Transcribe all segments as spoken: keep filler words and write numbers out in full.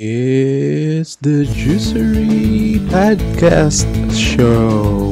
It's the Juicery Podcast Show.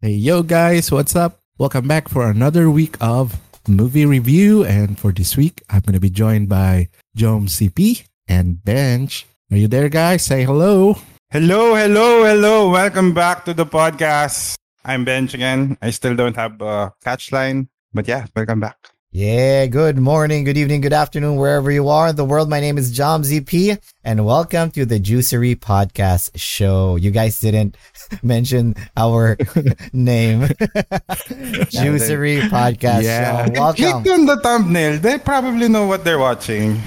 Hey, yo guys, what's up? Welcome back for another week of movie review. And for this week, I'm going to be joined by Jom C P and Bench. Are you there, guys? Say hello. Hello, hello, hello. Welcome back to the podcast. I'm Bench again. I still don't have a catch line, but yeah, welcome back. Yeah, good morning, good evening, good afternoon, wherever you are in the world. My name is John Z P, and welcome to the Juicery Podcast Show. You guys didn't mention our name. Juicery Podcast yeah. Show. Welcome. Click on the thumbnail. They probably know what they're watching.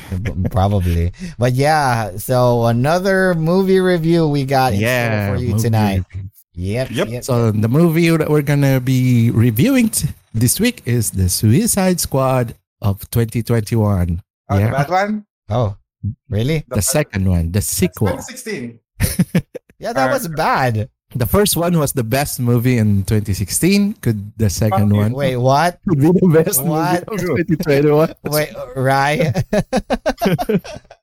Probably. But yeah, so another movie review we got in yeah, store for you tonight. Review. Yep, yep. Yep. So the movie that we're gonna be reviewing t- this week is The Suicide Squad of twenty twenty-one. Oh, yeah. The bad one? Oh, really? The, the second one, the sequel. twenty sixteen. Yeah, that uh, was bad. The first one was the best movie in twenty sixteen. Could the second oh, one? Wait, what? Could be the best what? movie of twenty twenty-one. Wait, right?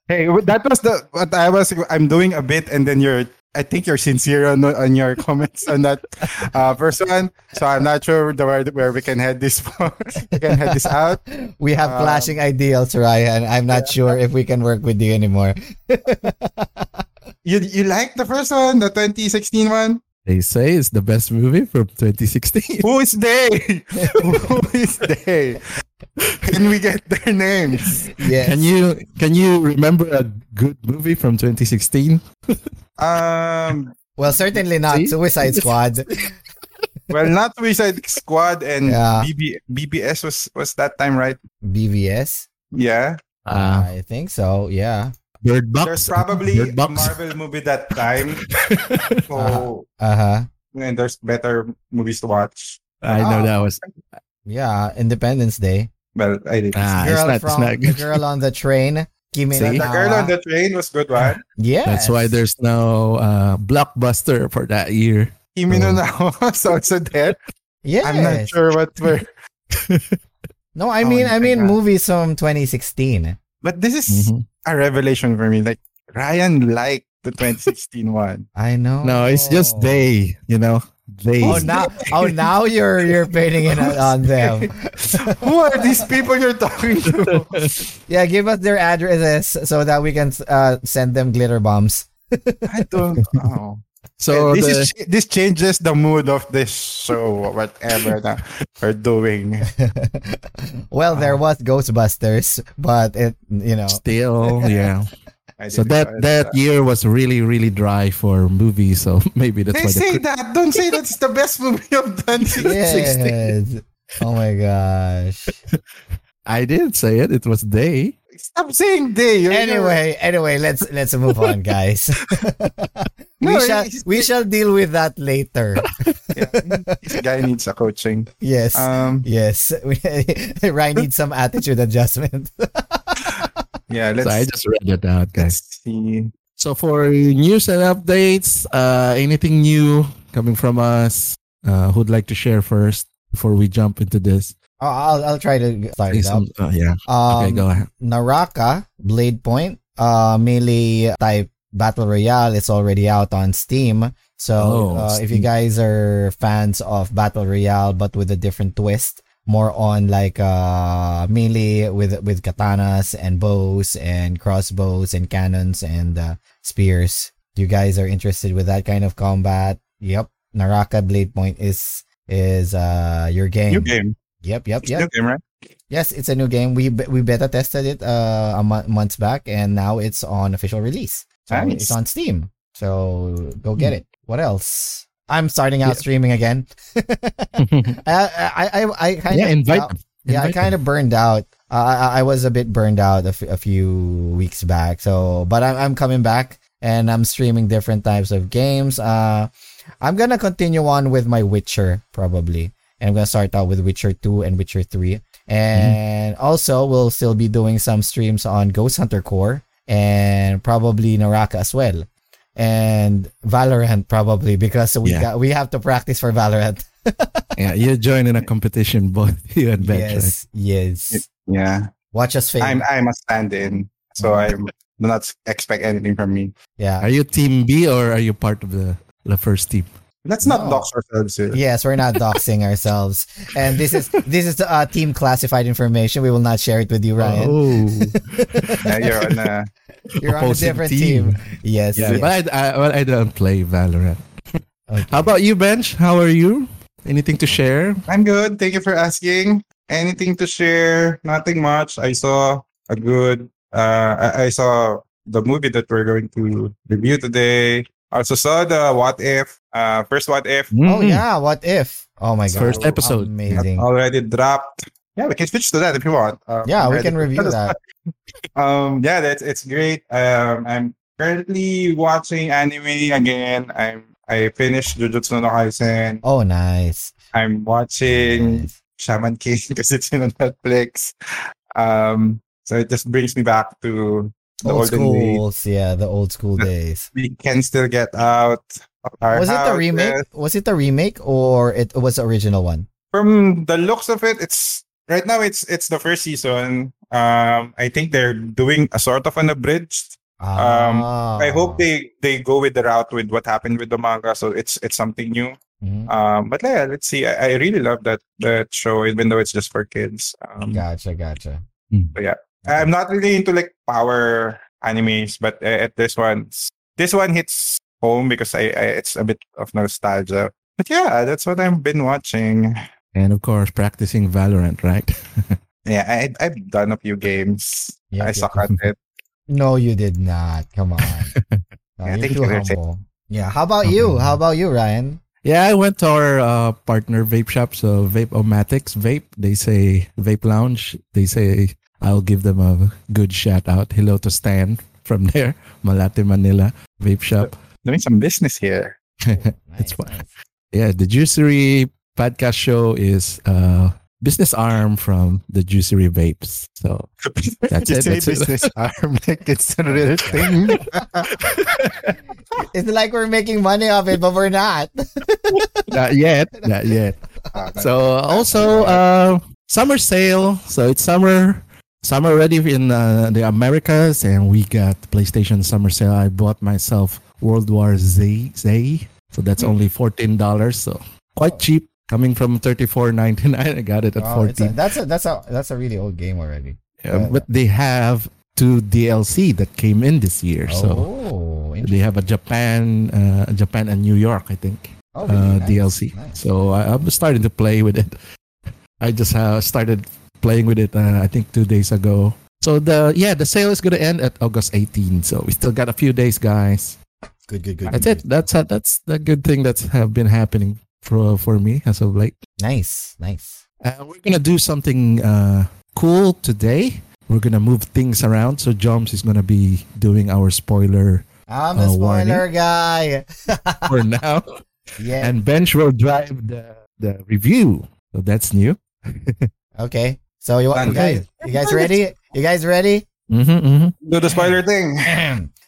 Hey, that was the what I was. I'm doing a bit, and then you're. I think you're sincere on, on your comments on that uh, first one, so I'm not sure the where, where we can head this for. We can head this out. We have um, clashing ideals, Ryan. I'm not yeah. sure if we can work with you anymore. you you like the first one, the twenty sixteen one? They say it's the best movie from twenty sixteen. Who is they? Who is they? Can we get their names? Yes. Can you can you remember a good movie from twenty sixteen? Um. Well, certainly not see? Suicide Squad. Well, not Suicide Squad and yeah. B B S was, was that time, right? B B S? Yeah. Uh, I think so, yeah. Bird Box. There's probably Bird Box. A Marvel movie that time. So, uh-huh. And there's better movies to watch. I know oh. that was... Yeah, Independence Day. Well, I did. Ah, girl it's not, from it's not good. The Girl on the Train. Kimi. See? The Girl on the Train was good, right? Yeah. That's why there's no uh, blockbuster for that year. Kimi no Nawa was also there. Yeah. I'm not sure what we're... no, I mean, oh, I mean God. Movies from twenty sixteen. But this is mm-hmm. a revelation for me. Like, Ryan liked the twenty sixteen one. I know. No, it's just they, you know. They. Oh now, oh now you're you're painting it on them. Who are these people you're talking to? Yeah, give us their addresses so that we can uh, send them glitter bombs. I don't know. So this the, is, this changes the mood of this show. Whatever that we're doing. Well, there was Ghostbusters, but it you know still yeah. So that, that year was really, really dry for movies. So maybe that's they why... They say the... that. Don't say that's the best movie of twenty sixteen. Yes. Oh my gosh. I didn't say it. It was they. Stop saying they. You're anyway, gonna... anyway, let's let's move on, guys. we no, shall it's... we shall deal with that later. Yeah. This guy needs a coaching. Yes. Um, yes. Ryan needs some attitude adjustment. Yeah, let's, so I just read it out, guys. See. So for news and updates, uh, anything new coming from us? Uh, who'd like to share first before we jump into this? Oh, I'll I'll try to start it up. Oh, yeah. Um, okay, go ahead. Naraka Bladepoint, uh, melee type battle royale is already out on Steam. So oh, uh, Steam. If you guys are fans of battle royale but with a different twist. More on like uh, melee with with katanas and bows and crossbows and cannons and uh, spears. You guys are interested with that kind of combat? Yep, Naraka Bladepoint is is uh, your game. New game. Yep, yep, yep. It's new game, right? Yes, it's a new game. We we beta tested it uh, a month months back, and now it's on official release. So nice. It's on Steam. So go get it. What else? I'm starting out yeah. streaming again. I I I, I kind yeah, of yeah I kind of burned out. Uh, I I was a bit burned out a, f- a few weeks back. So, but I'm I'm coming back and I'm streaming different types of games. Uh, I'm gonna continue on with my Witcher probably, and I'm gonna start out with Witcher two and Witcher three, and mm. also we'll still be doing some streams on Ghost Hunter Core and probably Naraka as well. And Valorant probably because we yeah. got we have to practice for Valorant. Yeah, you're joining a competition, both you and Ben. Yes, right? Yes. Yeah. Watch us fail. I'm I'm a stand-in, so I do not expect anything from me. Yeah. Are you Team B or are you part of the, the first team? Let's not no. dox ourselves here. Yes, we're not doxing ourselves. And this is this is uh, team classified information. We will not share it with you, Ryan. Oh. yeah, you're on a, you're on a different team. team. Yes. Yeah, yes. But I, I, well, I don't play Valorant. Okay. How about you, Bench? How are you? Anything to share? I'm good. Thank you for asking. Anything to share? Nothing much. I saw a good... Uh, I, I saw the movie that we're going to review today. I also saw the What If, uh, first What If. Mm. Oh yeah, What If. Oh my god. First episode. Amazing. That already dropped. Yeah, we can switch to that if you want. Um, yeah, we can review that. um, yeah, that's it's great. Um, I'm currently watching anime again. I'm I finished Jujutsu no Kaisen. Oh nice. I'm watching nice. Shaman King because it's on Netflix. Um, so it just brings me back to the old schools, days. yeah, the old school days. We can still get out of our Was houses. It the remake? Was it the remake or it was the original one? From the looks of it, it's right now it's it's the first season. Um, I think they're doing a sort of an abridged. Ah. Um, I hope they, they go with the route with what happened with the manga, so it's it's something new. Mm-hmm. Um, but yeah, let's see. I, I really love that that show, even though it's just for kids. Um, gotcha, gotcha. So yeah. I'm not really into like power animes, but uh, at this one, this one hits home because I, I it's a bit of nostalgia. But yeah, that's what I've been watching. And of course, practicing Valorant, right? yeah, I, I've done a few games. Yep, I yep. suck at it. No, you did not. Come on. No, yeah, you're too humble. Yeah. How about okay. you? How about you, Ryan? Yeah, I went to our uh, partner vape shop, so Vape-O-Matics Vape. They say Vape Lounge. They say. I'll give them a good shout out. Hello to Stan from there, Malate, Manila, vape shop. Doing some business here. Oh, nice, That's why. Nice. Yeah, the Juicery Podcast Show is a business arm from the Juicery Vapes. So that's it. That's business it. arm, like it's a real thing. It's like we're making money off it, but we're not. Not yet. Not yet. So also uh, summer sale. So it's summer. Summer already in uh, the Americas, and we got PlayStation Summer Sale. I bought myself World War Z, Z so that's only fourteen dollars. So quite cheap, coming from thirty-four ninety-nine. I got it at oh, fourteen. A, that's a that's a that's a really old game already. Yeah, yeah. But they have two D L C that came in this year. Oh, so they have a Japan, uh, Japan and New York, I think. Oh, really? uh, nice. D L C. Nice. So I, I'm starting to play with it. I just uh, started. playing with it uh, I think two days ago. So the yeah the sale is going to end at August eighteenth, so we still got a few days, guys. Good good good. That's good. it. That's a, that's the good thing that's have been happening for for me as of late. Nice. Nice. Uh, we're going to do something uh, cool today. We're going to move things around, so Joms is going to be doing our spoiler I'm uh, a spoiler guy for now. Yeah. And Bench will drive the the review. So that's new. Okay. So you, you guys, you guys ready? You guys ready? Mm-hmm, mm-hmm. Do the spoiler thing.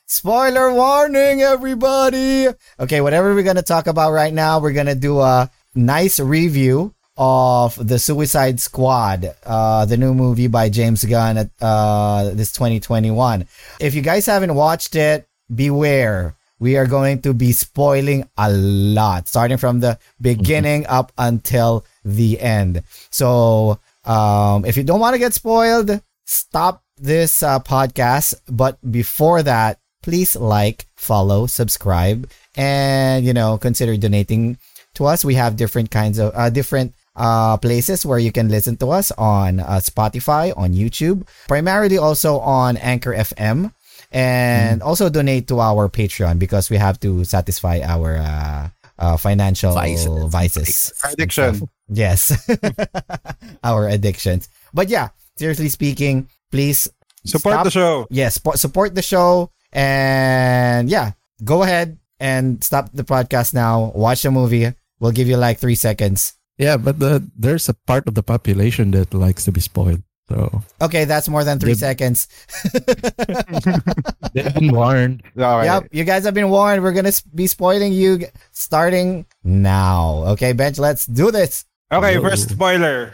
Spoiler warning, everybody. Okay, whatever we're gonna talk about right now, we're gonna do a nice review of The Suicide Squad, uh, the new movie by James Gunn at uh, this twenty twenty-one. If you guys haven't watched it, beware. We are going to be spoiling a lot, starting from the beginning mm-hmm. up until the end. So. Um, if you don't want to get spoiled, stop this uh, podcast. But before that, please like, follow, subscribe, and, you know, consider donating to us. We have different kinds of, uh, different uh, places where you can listen to us on uh, Spotify, on YouTube, primarily also on Anchor F M, and mm-hmm. also donate to our Patreon because we have to satisfy our uh, uh, financial vices. vices. Addiction. Yes, our addictions. But yeah, seriously speaking, please support stop. the show. Yes, yeah, sp- support the show. And yeah, go ahead and stop the podcast now. Watch the movie. We'll give you like three seconds. Yeah, but the, there's a part of the population that likes to be spoiled. So okay, that's more than three they've, seconds. They've been warned. Right. Yep, you guys have been warned. We're going to be spoiling you starting now. Okay, Bench, let's do this. Okay, first spoiler.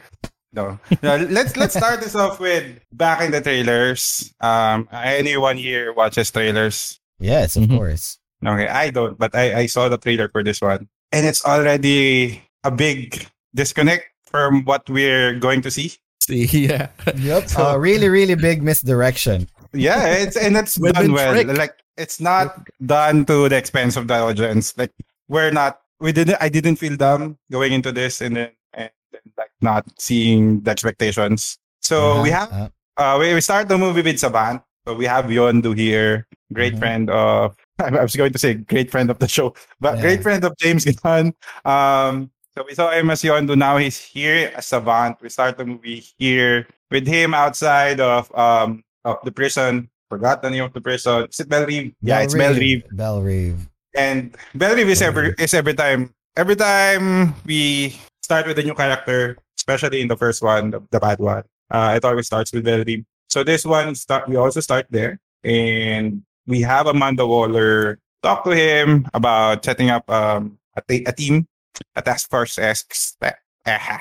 No. no let's let's start this off with back in the trailers. Um, anyone here watches trailers? Yes, of mm-hmm. course. Okay, I don't, but I, I saw the trailer for this one, and it's already a big disconnect from what we're going to see. See, yeah, yep. So, uh, really, really big misdirection. Yeah, it's and it's done well. Trick. Like it's not done to the expense of the audience. Like we're not, we didn't. I didn't feel dumb going into this, and then and then like not seeing the expectations. So uh-huh. we have, uh-huh. uh, we we start the movie with Savant. So we have Yondu here, great uh-huh. friend of. I was going to say great friend of the show, but yeah. great friend of James Gunn. Um, so we saw him as Yondu. Now he's here as Savant. We start the movie here with him outside of um of the prison. Forgot the name of the prison. Is it Belle Reve? Yeah, it's Belle Reve. Belle Reve. And Belle Reve is every is every time. Every time we start with a new character, especially in the first one, the, the bad one, uh, it always starts with Belle Reve. So this one start. We also start there and. We have Amanda Waller talk to him about setting up um, a, t- a team, a Task Force X, uh, uh,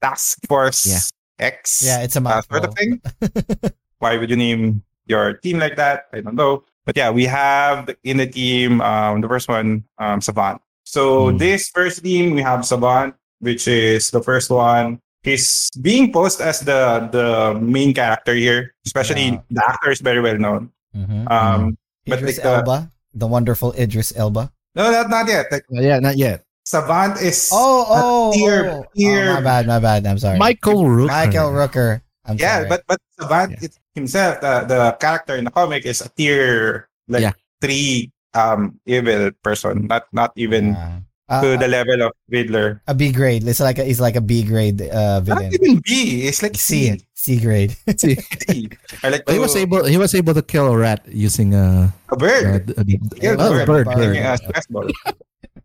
Task Force yeah. X. Yeah, it's a mouthful. Uh, sort of thing. Why would you name your team like that? I don't know. But yeah, we have in the team um, the first one, um, Savant. So mm. this first team, we have Savant, which is the first one. He's being posed as the the main character here, especially yeah. the actor is very well known. Mm-hmm, um. Mm-hmm. But Idris like the, Elba, the wonderful Idris Elba. No, not not yet. Like, no, yeah, not yet. Savant is oh oh, tier, oh, tier. oh my bad, my bad. I'm sorry. Michael Rooker. Michael Rooker. I'm yeah, sorry. but but Savant yeah. himself, the, the character in the comic is a tier like yeah. three um evil person. Not not even yeah. uh, to uh, the level of Riddler. A B grade. It's like a, it's like a B grade uh, villain. Not even B. It's like C. C. C grade. C. I like he was able. He was able to kill a rat using a, a bird. A, a, a, a, a bird. bird. bird. A stress ball.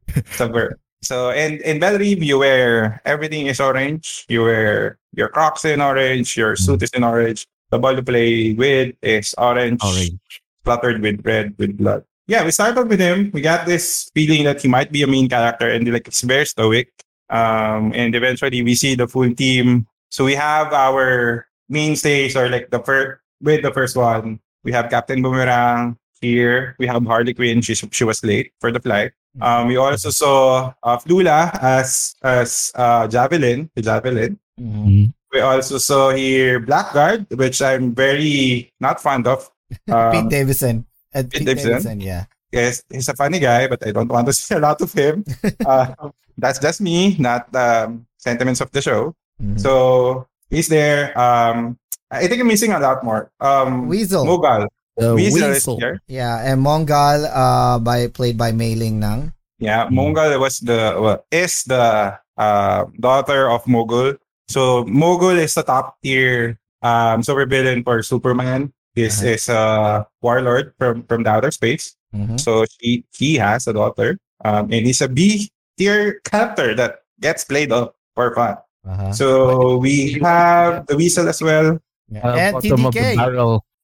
It's a bird. So and in Belle Reve, you wear everything is orange. You wear your Crocs in orange. Your suit is in orange. The ball you play with is orange, orange, splattered with red, with blood. Yeah, we started with him. We got this feeling that he might be a main character, and like it's very stoic. Um, and eventually we see the full team. So we have our mainstays, or like the first with the first one, we have Captain Boomerang here. We have Harley Quinn. She she was late for the flight. Um, we also saw uh, Flula as as uh, Javelin, the Javelin. Mm-hmm. We also saw here Blackguard, which I'm very not fond of. Um, Pete Davidson. At Pete, Pete Davidson. Davidson, yeah. Yes, he's a funny guy, but I don't want to see a lot of him. Uh, that's just me, not um, sentiments of the show. Mm-hmm. So he's there. Um, I think I'm missing a lot more. Um, Weasel, Mongul, uh, Weasel, Weasel is here. Yeah, and Mongul, uh, by played by Mei Ling Nang. Yeah, mm-hmm. Mongul was the well, is the uh, daughter of Mongul. So Mongul is the top tier um, super villain for Superman. This uh-huh. is a warlord from, from the outer space. Mm-hmm. So she he has a daughter, um, and he's a B tier character that gets played up for fun. Uh-huh. So we have the Weasel as well. Yeah. Uh, and T D K.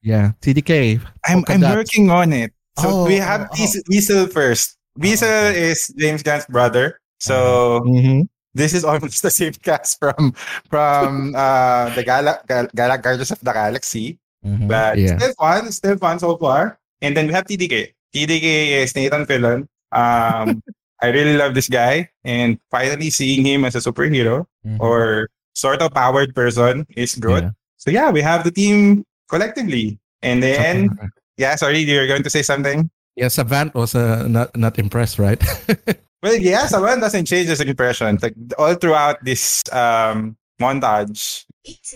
Yeah, T D K. I'm I'm working on it. So oh, we have oh. Weasel first. Weasel oh, okay. is James Gunn's brother. So mm-hmm. this is almost the same cast from from uh, the Gala, Gala, Gala Guardians of the Galaxy. Mm-hmm. But yeah. still fun, still fun so far. And then we have T D K. T D K is Nathan Fillion. Um I really love this guy, and finally seeing him as a superhero mm-hmm. or sort of powered person is good. Yeah. So yeah, we have the team collectively, and then something. yeah, sorry, you were going to say something. Yeah, Savant was uh, not not impressed, right? Well, yeah, Savant doesn't change his impression. Like all throughout this um, montage,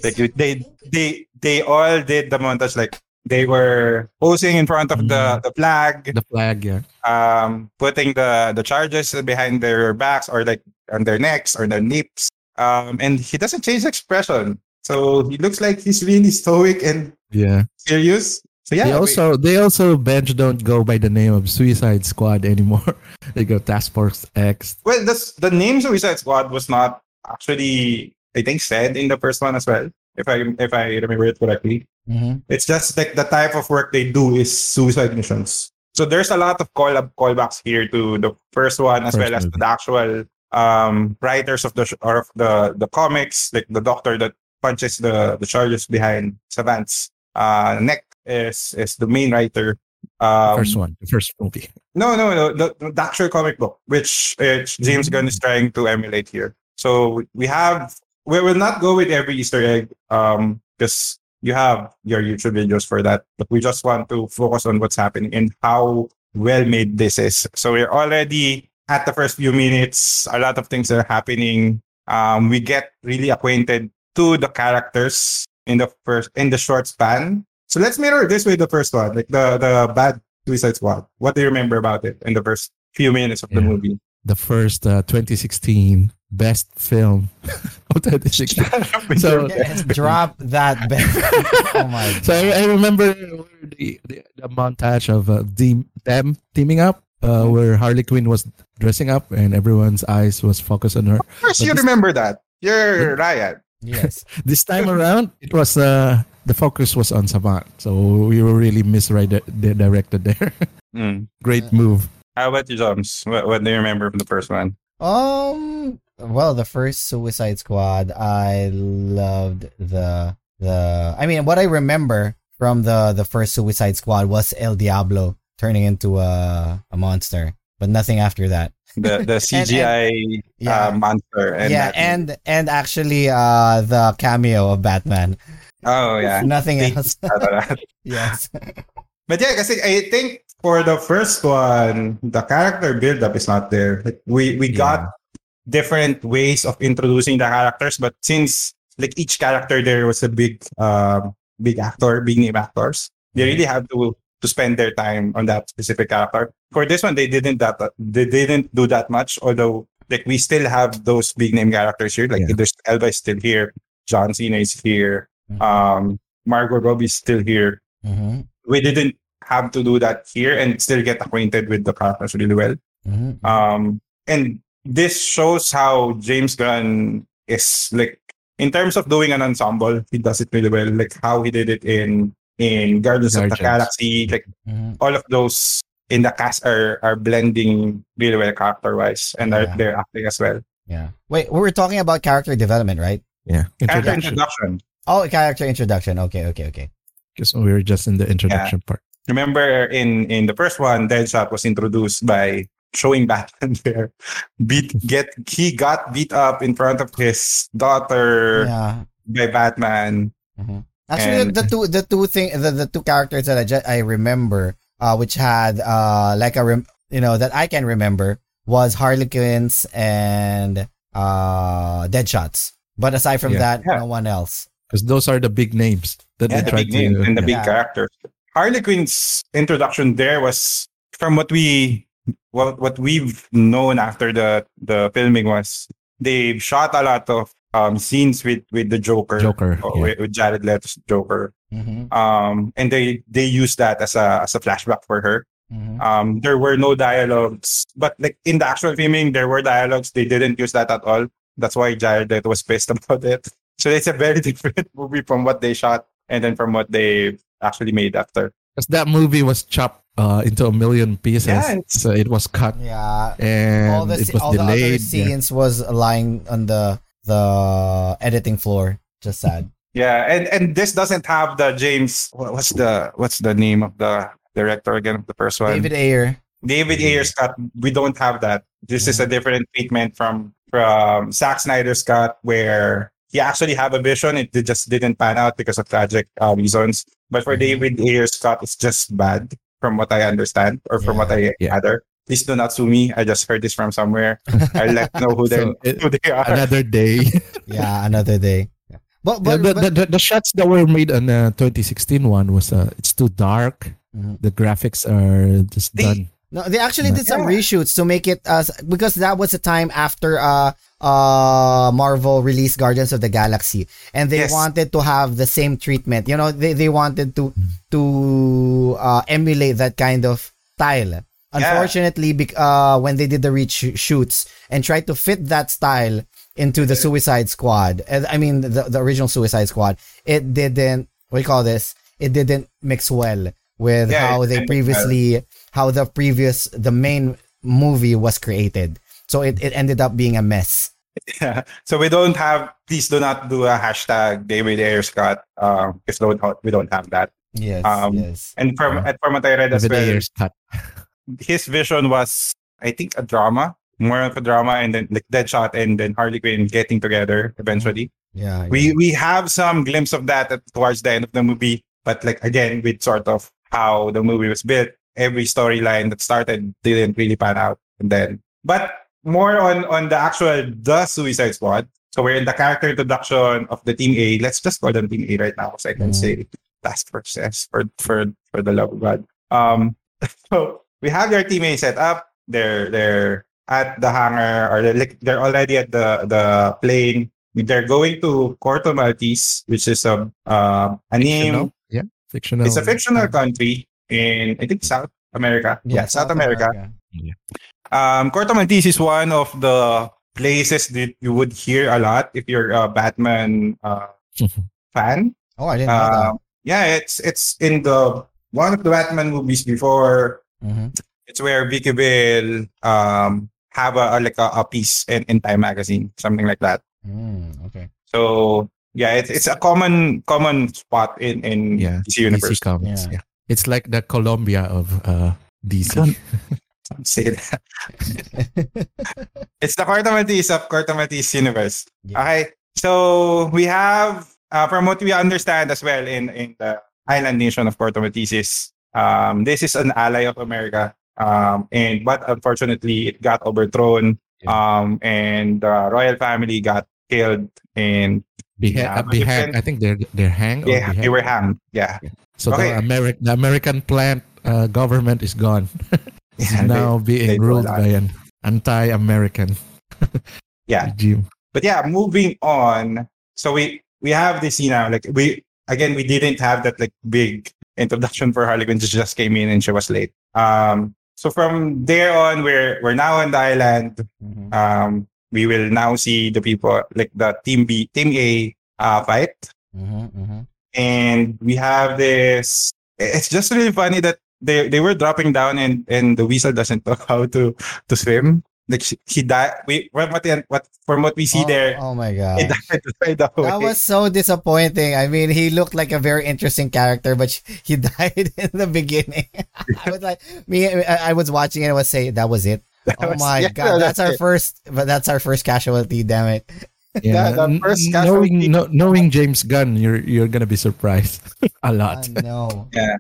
like they they they all did the montage like. They were posing in front of the, the flag. The flag, yeah. Um, putting the, the charges behind their backs or like on their necks or their lips. Um, and he doesn't change expression. So he looks like he's really stoic and yeah. serious. So yeah. They also, they also bench don't go by the name of Suicide Squad anymore. They go Task Force X. Well, that's, the name Suicide Squad was not actually, I think, said in the first one as well. If I if I remember it correctly, mm-hmm. it's just like the type of work they do is suicide missions. So there's a lot of call up callbacks here to the first one as first well movie. As to the actual um, writers of the sh- or of the, the comics, like the doctor that punches the, the charges behind Savant's uh, neck is is the main writer. Um, first one, the first movie. No, no, no, the, the actual comic book, which, which James Gunn is trying to emulate here. So we have, we will not go with every Easter egg, um, because you have your YouTube videos for that, but we just want to focus on what's happening and how well made this is. So we're already at the first few minutes. A lot of things are happening. Um, we get really acquainted to the characters in the first in the short span. So let's mirror this with the first one, like the the bad Suicide Squad. What do you remember about it in the first few minutes of yeah. the movie? The first uh, twenty sixteen best film of twenty sixteen. So drop that. Best. Oh my! So I, I remember the, the, the montage of uh, the, them teaming up, uh, where Harley Quinn was dressing up and everyone's eyes was focused on her. Of course, but you this, remember that. You're Ryan. Yes. This time around, it was. Uh, The focus was on Savant, so we were really misdirected there. Mm. Great move. How about you, Joms? What, what do you remember from the first one? Um, well, the first Suicide Squad, I loved the the. I mean, what I remember from the, the first Suicide Squad was El Diablo turning into a a monster, but nothing after that. The the C G I and, and, yeah. uh, monster. And yeah, Batman. and and actually, uh, the cameo of Batman. Oh yeah, nothing else. Yes, but yeah, because I think for the first one, the character build-up is not there. Like, we we yeah. got different ways of introducing the characters, but since like each character there was a big, uh, big actor, big name actors, they really have to to spend their time on that specific character. For this one, they didn't that they didn't do that much. Although like we still have those big name characters here. Like yeah. there's Elba is still here, John Cena is here. Mm-hmm. Um, Margot Robbie's still here. Mm-hmm. We didn't have to do that here and still get acquainted with the characters really well. Mm-hmm. Um, and this shows how James Gunn is like in terms of doing an ensemble, he does it really well. Like how he did it in in Guardians of the Galaxy. Like mm-hmm. all of those in the cast are are blending really well character wise, and yeah. they're, they're acting as well. Yeah. Wait, we were talking about character development, right? Yeah. Character introduction. introduction. Oh, character introduction. Okay, okay, okay. Because we were just in the introduction yeah. part. Remember in, in the first one, Deadshot was introduced by showing Batman there. Beat, get, he got beat up in front of his daughter yeah. by Batman. Mm-hmm. Actually, and, the two the two thing the, the two characters that I just, I remember, uh, which had uh like a rem, you know that I can remember was Harley Quinn's and uh Deadshot's. But aside from yeah. that, yeah. no one else. Because those are the big names that yeah, they the tried big names to, and the yeah. big characters. Harley Quinn's introduction there was from what we what what we've known after the, the filming was they've shot a lot of um, scenes with, with the Joker, Joker or, yeah. with, with Jared Leto's Joker, mm-hmm. um, and they they used that as a as a flashback for her. Mm-hmm. Um, there were no dialogues, but like in the actual filming, there were dialogues. They didn't use that at all. That's why Jared Leto was pissed about it. So it's a very different movie from what they shot and then from what they actually made after. Because that movie was chopped uh, into a million pieces. Yeah, so it was cut. Yeah. And all the, it was all delayed. The other scenes yeah. was lying on the the editing floor. Just sad. Yeah, and, and this doesn't have the James what's the what's the name of the director again of the first one? David Ayer. David Ayer's cut. We don't have that. This yeah. is a different treatment from, from Zack Snyder's cut where he actually have a vision. It just didn't pan out because of tragic uh, reasons. But for mm-hmm. David Ayer's cut, it's just bad, from what I understand, or from yeah, what I yeah. gather. Please do not sue me. I just heard this from somewhere. I'll let know who, so it, who they are. Another day. yeah, another day. Yeah. But, but, the, the, but the, the shots that were made on the uh, twenty sixteen one was uh, it's too dark. Mm-hmm. The graphics are just they, done. No, they actually did some yeah. reshoots to make it uh, because that was the time after uh, uh, Marvel released Guardians of the Galaxy, and they yes. wanted to have the same treatment. You know, they, they wanted to to uh, emulate that kind of style. Unfortunately, yeah. uh, when they did the reshoots and tried to fit that style into the Suicide Squad, I mean the, the original Suicide Squad, it didn't. What do you call this? It didn't mix well with yeah, how they previously. Well. How the previous, the main movie was created. So it, it ended up being a mess. Yeah. So we don't have, please do not do a hashtag David Ayer Scott, um, because we don't have that. Yes. Um, yes. And from, yeah. from what I read as well, his vision was, I think, a drama, more of a drama, and then like Deadshot and then Harley Quinn getting together eventually. Yeah. We yeah. we have some glimpse of that at, towards the end of the movie, but like again, with sort of how the movie was built, every storyline that started didn't really pan out. And then, but more on, on the actual The Suicide Squad. So we're in the character introduction of the Team A. Let's just call them Team A right now, because I can mm. say Task Force X for for for the love of God. Um, so we have their Team A set up. They're they're at the hangar, or they're, like, they're already at the, the plane. They're going to Corto Maltese, which is a uh, a fictional. name. Yeah, fictional. It's a fictional country in, I think, South America. Yeah, yeah South, South America. America. Yeah. Um, Corto Maltese is one of the places that you would hear a lot if you're a Batman uh, fan. Oh, I didn't know uh, that. Yeah, it's it's in the one of the Batman movies before. Mm-hmm. It's where Vicky Vale um have a, a like a, a piece in, in Time magazine, something like that. Mm, okay. So yeah, it's it's a common common spot in in yeah, D C Universe. D C Comics, yeah. yeah, it's like the Colombia of uh, D C. Don't, don't say that. It's the Corto Maltese of Corto Maltese Universe. Yeah. Okay, so we have uh, from what we understand as well in in the island nation of Corto Maltese. Um, this is an ally of America. Um, and but unfortunately, it got overthrown. Yeah. Um, and the royal family got killed and Beha- uh, behang. I think they're they're hanged. Yeah, they were hanged. Yeah. yeah. So okay. the American the American plant uh, government is gone. It's yeah, now they, being they ruled by an anti-American. yeah. Regime. But yeah, moving on. So we we have this, you know, like we again we didn't have that like big introduction for Harley Quinn. She just came in and she was late. Um, so from there on, we're we're now on the island. Mm-hmm. Um, we will now see the people like the Team B, Team A uh, fight, mm-hmm, mm-hmm. and we have this. It's just really funny that they, they were dropping down and, and the Weasel doesn't know how to, to swim. Like she, he died. We what what from what we see oh, there. Oh my god! He died right away. That was so disappointing. I mean, he looked like a very interesting character, but he died in the beginning. I was like, me. I was watching it. I was saying that was it. That oh was, my yeah, god! No, that's that's our first. But that's our first casualty. Damn it! Yeah, that, that first casualty. Knowing, no, knowing James Gunn, you're you're gonna be surprised a lot. I know. Yeah,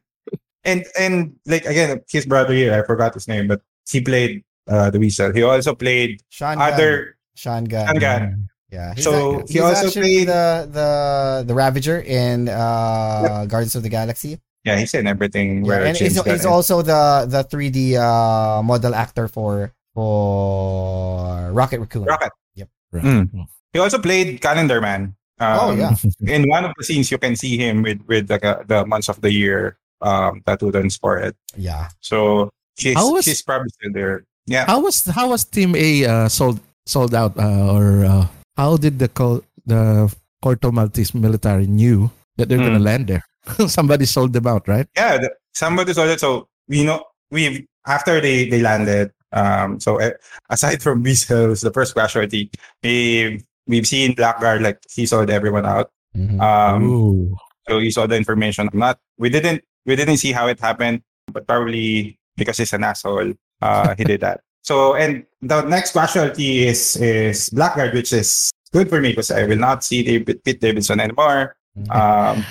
and and like again, his brother here. I forgot his name, but he played. Uh, the Weasel. He also played Sean other Sean Gunn. Gunn. Yeah. He's so a, he also played the, the the Ravager in uh, Guardians of the Galaxy. Yeah, he's in everything. Yeah, where and he's, he's also the the three D uh, model actor for for Rocket Raccoon. Rocket. Yep. Right. Mm. He also played Calendar Man. Um, oh yeah. In one of the scenes, you can see him with with like the, the months of the year um, tattooed on his forehead. Yeah. So she's was- she's probably still there. Yeah. How was how was Team A uh, sold sold out uh, or uh, how did the Col- the Corto Maltese military knew that they're mm. gonna land there? Somebody sold them out, right? Yeah, the, somebody sold it. So we know we after they, they landed. Um, so uh, aside from Weasel, the first casualty, we we've seen Blackguard like he sold everyone out. Mm-hmm. Um, Ooh. So he saw the information. I'm not. We didn't we didn't see how it happened, but probably because he's an asshole. Uh, he did that. So, and the next casualty is is Blackguard, which is good for me because I will not see David, Pete Davidson anymore. Um,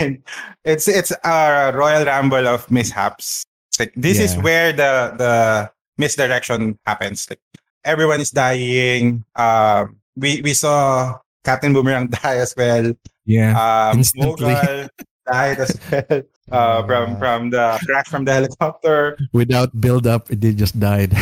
and it's it's a royal ramble of mishaps. It's like this yeah. is where the the misdirection happens. Like everyone is dying. Uh, we we saw Captain Boomerang die as well. Yeah, um, Mongul died as well. Uh, from from the crash from the helicopter. Without build up, they just died.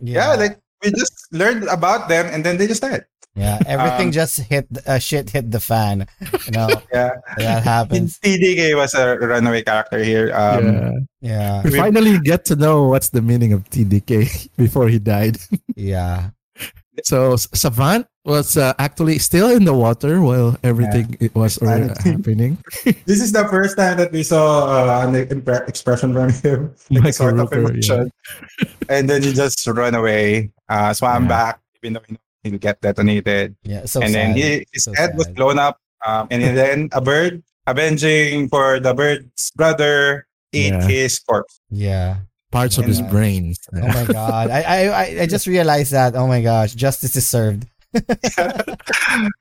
yeah. yeah, like we just learned about them and then they just died. Yeah, everything um, just hit uh, shit hit the fan. You know, yeah, that happens. T D K was a runaway character here. Um, yeah, yeah. We finally get to know what's the meaning of T D K before he died. yeah. So Savant was uh, actually still in the water while everything yeah. was already happening. This is the first time that we saw uh, an impre- expression from him, like sort of emotion, yeah. and then he just ran away, uh, swam yeah. back, even though he'll get detonated. Yeah, so and sad. then he, his so head sad. was blown up. Um, and then a bird, avenging for the bird's brother, ate yeah. his corpse. Yeah. Parts and, of his uh, brain. Oh my God. I, I I just realized that. Oh my gosh. Justice is served.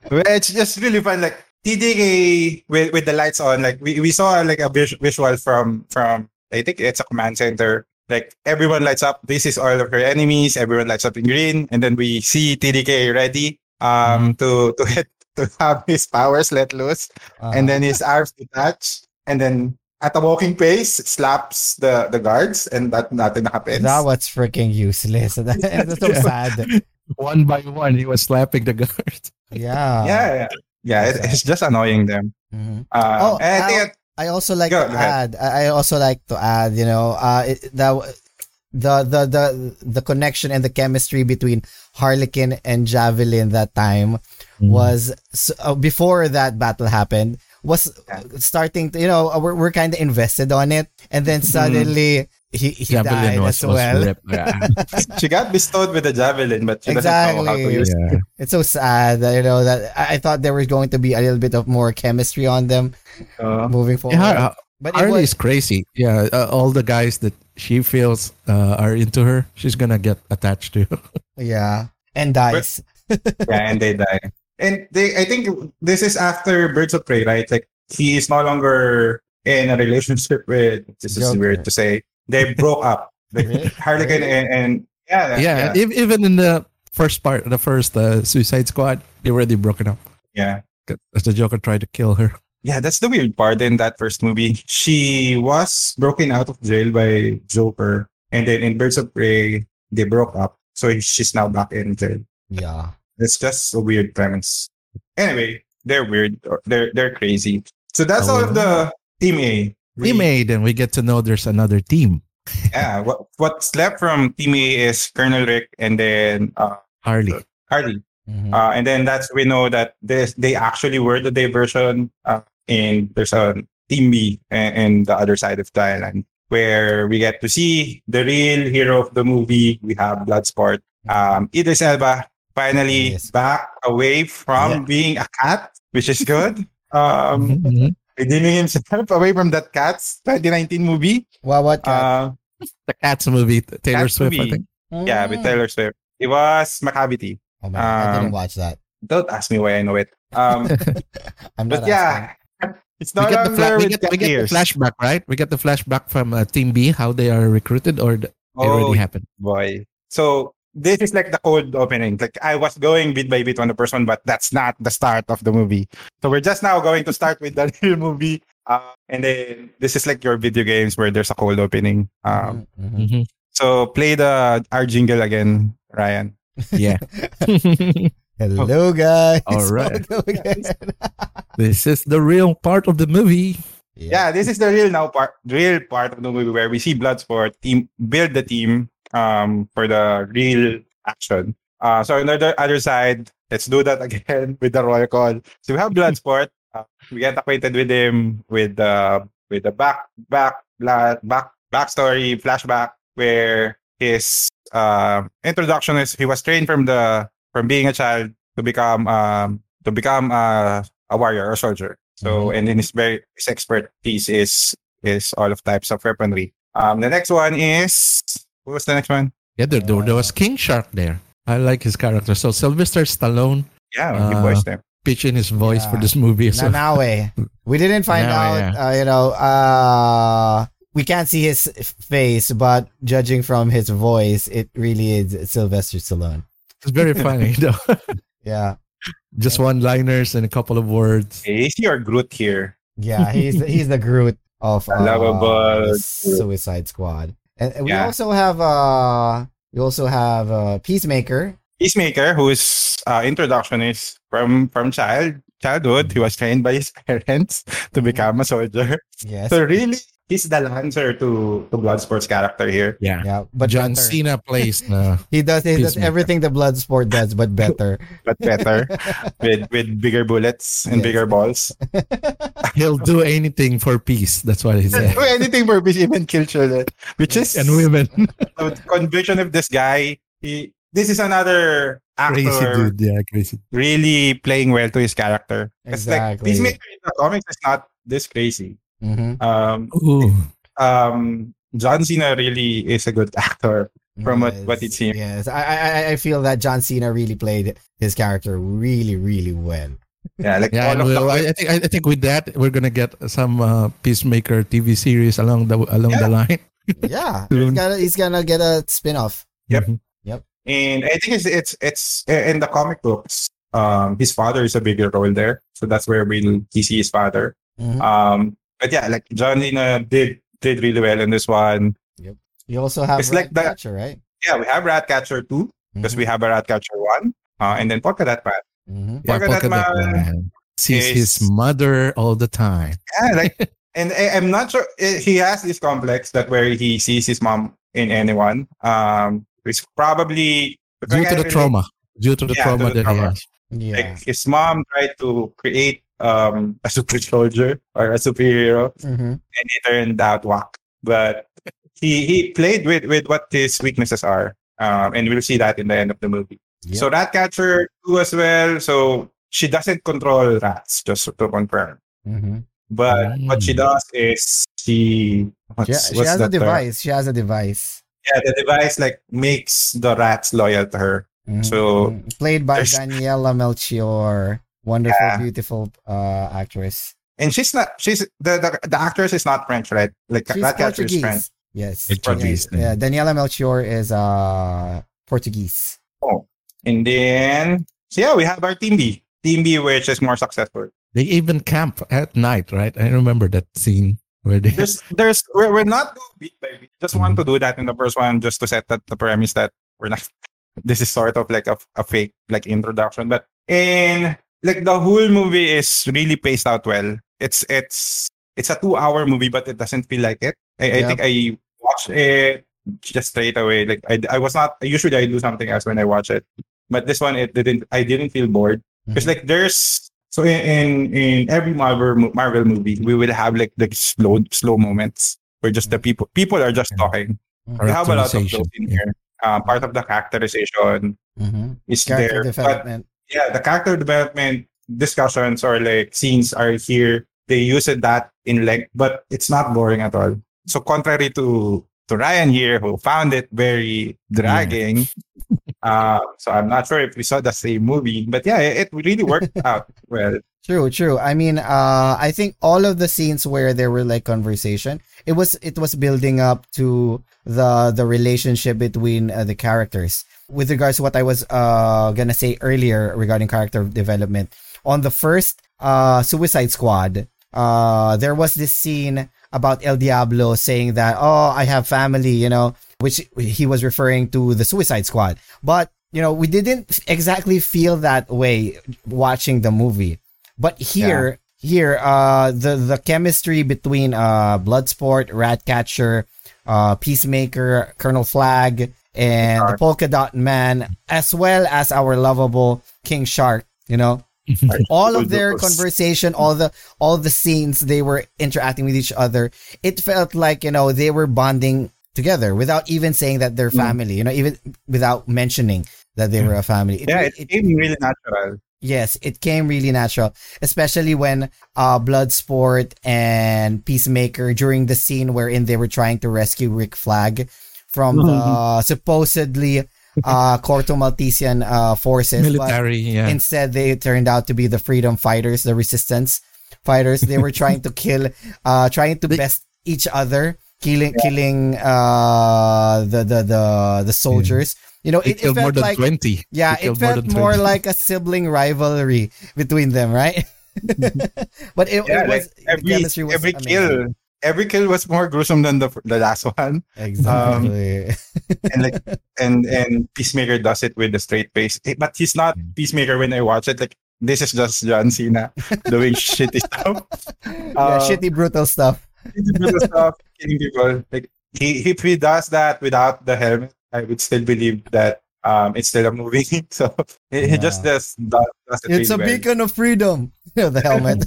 It's just really fun. Like T D K with, with the lights on. Like we, we saw like a visual from, from, I think it's a command center. Like everyone lights up. This is all of your enemies. Everyone lights up in green. And then we see T D K ready um, mm-hmm. to, to hit, to have his powers let loose. Uh-huh. And then his arms detach. And then at a walking pace, slaps the, the guards, and that nothing happens. That was freaking useless. That, that's so sad. One by one, he was slapping the guards. Yeah. Yeah. Yeah. It, it's just annoying them. Mm-hmm. Uh, oh, and I, I, think I also like go, to go add, I also like to add, you know, uh, it, that, the, the, the, the connection and the chemistry between Harlequin and Javelin that time mm-hmm. was, uh, before that battle happened, was starting to, you know, we're, we're kind of invested on it. And then suddenly he, he died was, as well. Yeah. She got bestowed with a javelin, but she exactly. doesn't know how to use yeah. it. It's so sad, you know, that I thought there was going to be a little bit of more chemistry on them uh, moving forward. Yeah, but Harley is crazy. Yeah, uh, all the guys that she feels uh, are into her, she's going to get attached to. Yeah, and dies. But, yeah, and they die. And they, I think this is after Birds of Prey, right? Like he is no longer in a relationship with. This is Joker. Weird to say. They broke up. Like really? Harlequin really? and, and yeah, yeah, yeah. Even in the first part, the first uh, Suicide Squad, they were already broken up. Yeah, as the Joker tried to kill her. Yeah, that's the weird part in that first movie. She was broken out of jail by Joker, and then in Birds of Prey, they broke up. So she's now back in jail. Yeah. It's just a weird premise. Anyway, they're weird. They're they're crazy. So that's all of the Team A. Team A, then we get to know there's another team. Yeah. What what's left from Team A is Colonel Rick and then uh, Harley. Harley. Mm-hmm. Uh, and then that's we know that this they actually were the diversion. Uh, and there's a Team B and, and the other side of the island where we get to see the real hero of the movie. We have Bloodsport. Um, Idris Elba. Finally, yes. back away from yeah. being a cat, which is good. Um, mm-hmm. Redeeming himself away from that Cats twenty nineteen movie. Wow, what cat? Uh, the Cats movie, Taylor Cats Swift, movie. I think. Mm. Yeah, with Taylor Swift. It was Macavity. Oh man, um, I didn't watch that. Don't ask me why I know it. Um, I'm not but asking. yeah, it's no we longer the fla- we get, we get the flashback, right? We get the flashback from uh, Team B, how they are recruited, or the, oh, it already happened. Boy, so. This is like the cold opening. Like I was going bit by bit on the first one, but that's not the start of the movie. So we're just now going to start with the real movie. Uh, and then this is like your video games where there's a cold opening. Um, mm-hmm. So play the our jingle again, Ryan. Yeah. Hello, guys. All right. This is the real part of the movie. Yeah, yeah this is the real now part, real part of the movie where we see Bloodsport team build the team. Um, for the real action. Uh, so on the other side, let's do that again with the roll call. So we have Bloodsport. Uh, we get acquainted with him with the uh, with the back back back backstory flashback where his uh, introduction is he was trained from the from being a child to become um, to become uh, a warrior or soldier. So mm-hmm. and then his very his expertise is is all of types of weaponry. Um, the next one is. What was the next one? Yeah, there, there, there was King Shark there. I like his character. So Sylvester Stallone. Yeah, he uh, voiced him. Pitching his voice yeah. for this movie. So. Nanawe. We didn't find Nanawe, out, yeah. uh, you know, uh, we can't see his face, but judging from his voice, it really is Sylvester Stallone. It's very funny, though. Yeah. Just one-liners and a couple of words. Is your Groot here? Yeah, he's, he's the Groot of uh, Suicide Squad. And we yeah. also have uh, we also have uh, Peacemaker. Peacemaker, whose uh, introduction is from from child childhood, he was trained by his parents to become a soldier. Yes. So really, he's the answer to to Bloodsport's character here. Yeah. Yeah. But John better. Cena plays. Uh, he does he does everything the Bloodsport does, but better. But better, with with bigger bullets and yes. bigger balls. He'll do anything for peace. That's what he said. He'll do anything for peace, even kill children, which is and women. The conviction of this guy. He, this is another actor crazy dude. Yeah, crazy. Really playing well to his character. Exactly. Like, Peacemaker in the comics is not this crazy. Mm-hmm. Um, um, John Cena really is a good actor from yes, what, what it seems. Yes, I, I I feel that John Cena really played his character really, really well. Yeah, like yeah, all of well, the- I think I think with that we're gonna get some uh, Peacemaker T V series along the along yeah. the line. Yeah, he's gonna he's gonna get a spin-off. Yep, mm-hmm. yep. And I think it's it's it's in the comic books. Um, his father is a bigger role there, so that's where we'll he see his father. Mm-hmm. Um, but yeah, like John Cena did did really well in this one. Yep. You also have it's Rat like Catcher, the, right? Yeah, we have Ratcatcher two because mm-hmm. we have a Ratcatcher one, uh, and then Polka-Dot Man. Mm-hmm. Yeah, Polka-Dot Man, man sees is, his mother all the time. Yeah, like, and I, I'm not sure he has this complex that where he sees his mom in anyone. Um, it's probably due like, to the really, trauma. Due to the yeah, trauma to the that trauma. he has. Yeah. Like, his mom tried to create um, a super soldier or a superhero, mm-hmm. and it turned out whack. But He he played with, with what his weaknesses are, um, and we'll see that in the end of the movie. Yep. So Ratcatcher two as well. So she doesn't control rats, just to confirm. Mm-hmm. But mm-hmm. what she does is she what's, yeah, she what's has a device. Term? She has a device. Yeah, the device like makes the rats loyal to her. Mm-hmm. So played by Daniela Melchior, wonderful, yeah. beautiful uh, actress. And she's not. She's the the, the actress is not French, right? Like Ratcatcher is French. Yes, it's Portuguese. Yeah, yeah, Daniela Melchior is uh, Portuguese. Oh, and then so yeah, we have our Team B, Team B, which is more successful. They even camp at night, right? I remember that scene where they. There's, there's, we're, we're not beat by beat. Just mm-hmm. want to do that in the first one, just to set that the premise that we're not. This is sort of like a, a fake like introduction, but in like the whole movie is really paced out well. It's it's it's a two-hour movie, but it doesn't feel like it. I, yep. I think I watched it just straight away. Like I, I was not. Usually, I do something else when I watch it, but this one, it didn't. I didn't feel bored because mm-hmm. like there's so in in every Marvel Marvel movie, we will have like the slow slow moments where just the people people are just talking. Mm-hmm. We have a lot of those in yeah. here. Um, part of the characterization mm-hmm. is character there. Development. But, yeah, the character development discussions or like scenes are here. They use it that in length, but it's not boring at all. So contrary to, to Ryan here, who found it very dragging, yeah. uh, so I'm not sure if we saw the same movie, but yeah, it, it really worked out well. True, true. I mean, uh, I think all of the scenes where there were like conversation, it was it was building up to the the relationship between uh, the characters. With regards to what I was uh, gonna say earlier regarding character development, on the first uh, Suicide Squad, uh, there was this scene about El Diablo saying that, oh, I have family, you know, which he was referring to the Suicide Squad. But, you know, we didn't exactly feel that way watching the movie. But here, yeah. here, uh, the, the chemistry between uh, Bloodsport, Ratcatcher, uh, Peacemaker, Colonel Flagg, and Shark. The Polka-Dot Man, as well as our lovable King Shark, you know, all of their conversation, all the all the scenes they were interacting with each other, it felt like, you know, they were bonding together without even saying that they're family, you know, even without mentioning that they were a family. It, yeah, it, it came really natural. Yes, it came really natural, especially when uh, Bloodsport and Peacemaker, during the scene wherein they were trying to rescue Rick Flagg from mm-hmm. the supposedly... Uh, Corto Maltesian uh, forces. Military, but yeah. Instead, they turned out to be the freedom fighters, the resistance fighters. They were trying to kill, uh, trying to they, best each other, killing, yeah. killing uh, the, the the the soldiers. Yeah. You know, it, it felt more than like twenty. Yeah, it, it felt more, more like a sibling rivalry between them, right? But it, yeah, it was like every, the chemistry was every amazing. Kill. Every kill was more gruesome than the the last one. Exactly. Um, and like and and Peacemaker does it with a straight face. But he's not Peacemaker when I watch it. Like this is just John Cena doing shitty stuff. Yeah, uh, shitty brutal stuff. Shitty brutal stuff, killing people. Like he if he does that without the helmet, I would still believe that um it's still a movie. So he yeah. just does, does it. It's a well. beacon of freedom. You know, the helmet.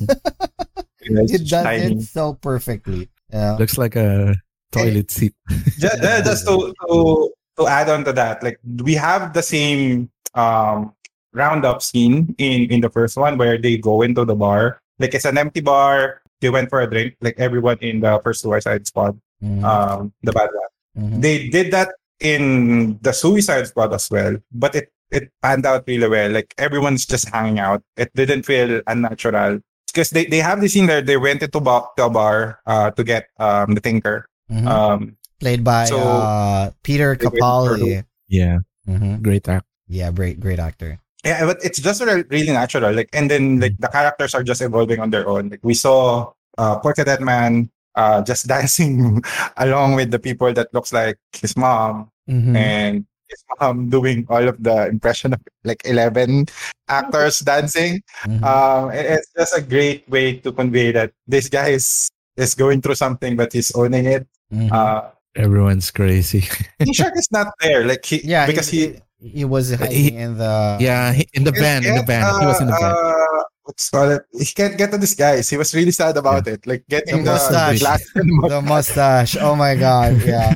It does it so perfectly. Yeah. Looks like a toilet seat. Just, just to, to to add on to that, like we have the same um, roundup scene in, in the first one where they go into the bar. Like, it's an empty bar. They went for a drink, like everyone in the first Suicide Squad, mm-hmm. um, the bad one. Mm-hmm. They did that in the Suicide Squad as well, but it, it panned out really well. Like, everyone's just hanging out. It didn't feel unnatural. Because they, they have this scene there. They went into bar, to a bar uh, to get um, the Tinker. Mm-hmm. Um, Played by so, uh, Peter Capaldi. Yeah. Mm-hmm. Great actor. Yeah, great great actor. Yeah, but it's just really natural. Like, and then like the characters are just evolving on their own. Like, we saw uh, Portuguese Man uh, just dancing along with the people that looks like his mom, mm-hmm. and his mom doing all of the impression of like eleven actors dancing. Mm-hmm. Um, it's just a great way to convey that this guy is is going through something, but he's owning it. Mm-hmm. Uh, Everyone's crazy. King Shark is not there, like he, yeah, because he. he He was he, in the yeah he, in the van in the van uh, he was in the van. Uh, what's called? He can't get to this guy. He was really sad about yeah. it, like getting the, the mustache. The, the, the mustache. Oh my god! Yeah.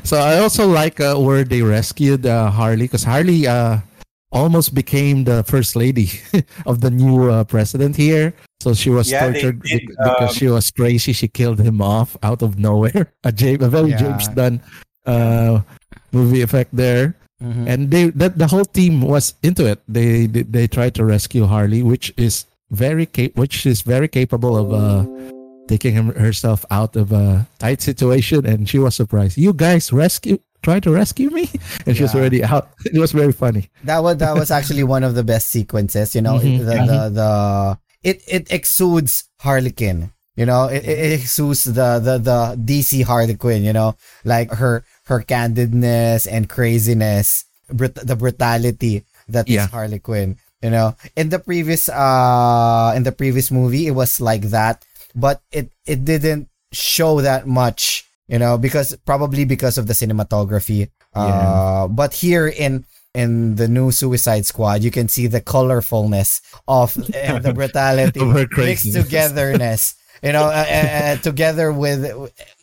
So I also like uh, where they rescued uh, Harley, because Harley uh, almost became the first lady of the new uh, president here. So she was yeah, tortured did, because um, she was crazy. She killed him off out of nowhere. A James, a very yeah. James Gunn uh, movie effect there. Mm-hmm. And they that the whole team was into it. They they, they tried to rescue Harley, which is very cap- which is very capable of uh, taking him, herself out of a tight situation. And she was surprised. You guys rescue try to rescue me, and yeah. she was already out. It was very funny. That was that was actually one of the best sequences. You know, mm-hmm. the, the the it it exudes Harley Quinn. You know, it, it exudes the the the D C Harley Quinn. You know, like her. Her candidness and craziness, brut- the brutality that yeah. is Harley Quinn. You know, in the previous uh, in the previous movie, it was like that, but it, it didn't show that much. You know, because probably because of the cinematography. Uh, yeah. But here in in the new Suicide Squad, you can see the colorfulness of uh, the brutality mixed togetherness. You know, uh, uh, together with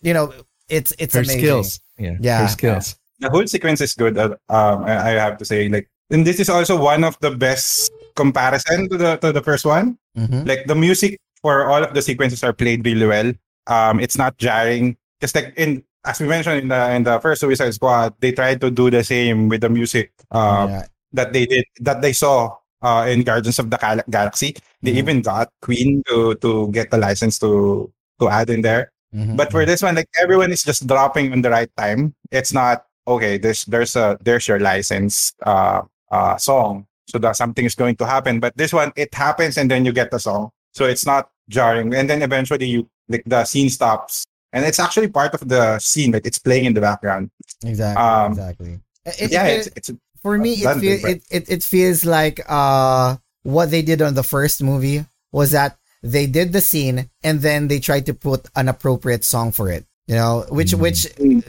you know, it's it's her amazing. Skills. Yeah, yeah. Her skills. The whole sequence is good. Uh, um, I have to say, like, and this is also one of the best comparison to the to the first one. Mm-hmm. Like, the music for all of the sequences are played really well. Um, it's not jarring. Just like in as we mentioned in the in the first Suicide Squad, they tried to do the same with the music uh, yeah. that they did that they saw uh, in Guardians of the Gal- Galaxy. They mm-hmm. even got Queen to to get the license to to add in there. Mm-hmm. But for this one, like, everyone is just dropping on the right time. It's not okay. There's there's a there's your license uh, uh, song, so that something is going to happen. But this one, it happens, and then you get the song, so it's not jarring. And then eventually, you like the scene stops, and it's actually part of the scene. Like, it's playing in the background. Exactly. Um, exactly. It, yeah. It, it's, it's, it's for me. It, feel, it it it feels like uh, what they did on the first movie was that. They did the scene and then they tried to put an appropriate song for it, you know, which mm-hmm. which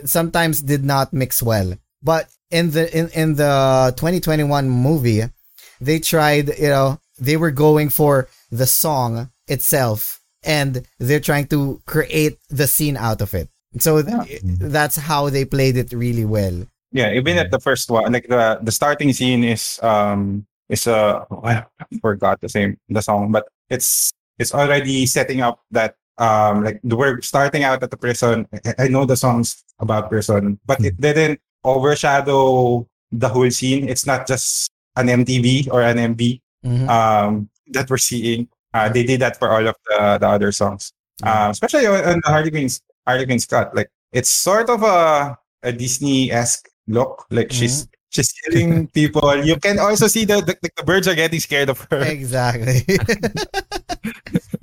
sometimes did not mix well. But in the in, in the twenty twenty-one movie, they tried, you know, they were going for the song itself and they're trying to create the scene out of it. So th- that's how they played it really well. Yeah, even at the first one, like the the starting scene is um is uh oh, I forgot the same the song, but it's It's already setting up that um, like we're starting out at the prison. I know the song's about prison, but it didn't overshadow the whole scene. It's not just an M T V or an M V mm-hmm. um, that we're seeing. Uh, they did that for all of the, the other songs, mm-hmm. um, especially on the Harley Quinn's Harley Quinn's cut. Like, it's sort of a, a Disney-esque look. Like mm-hmm. she's. She's killing people. You can also see that the, the birds are getting scared of her. Exactly.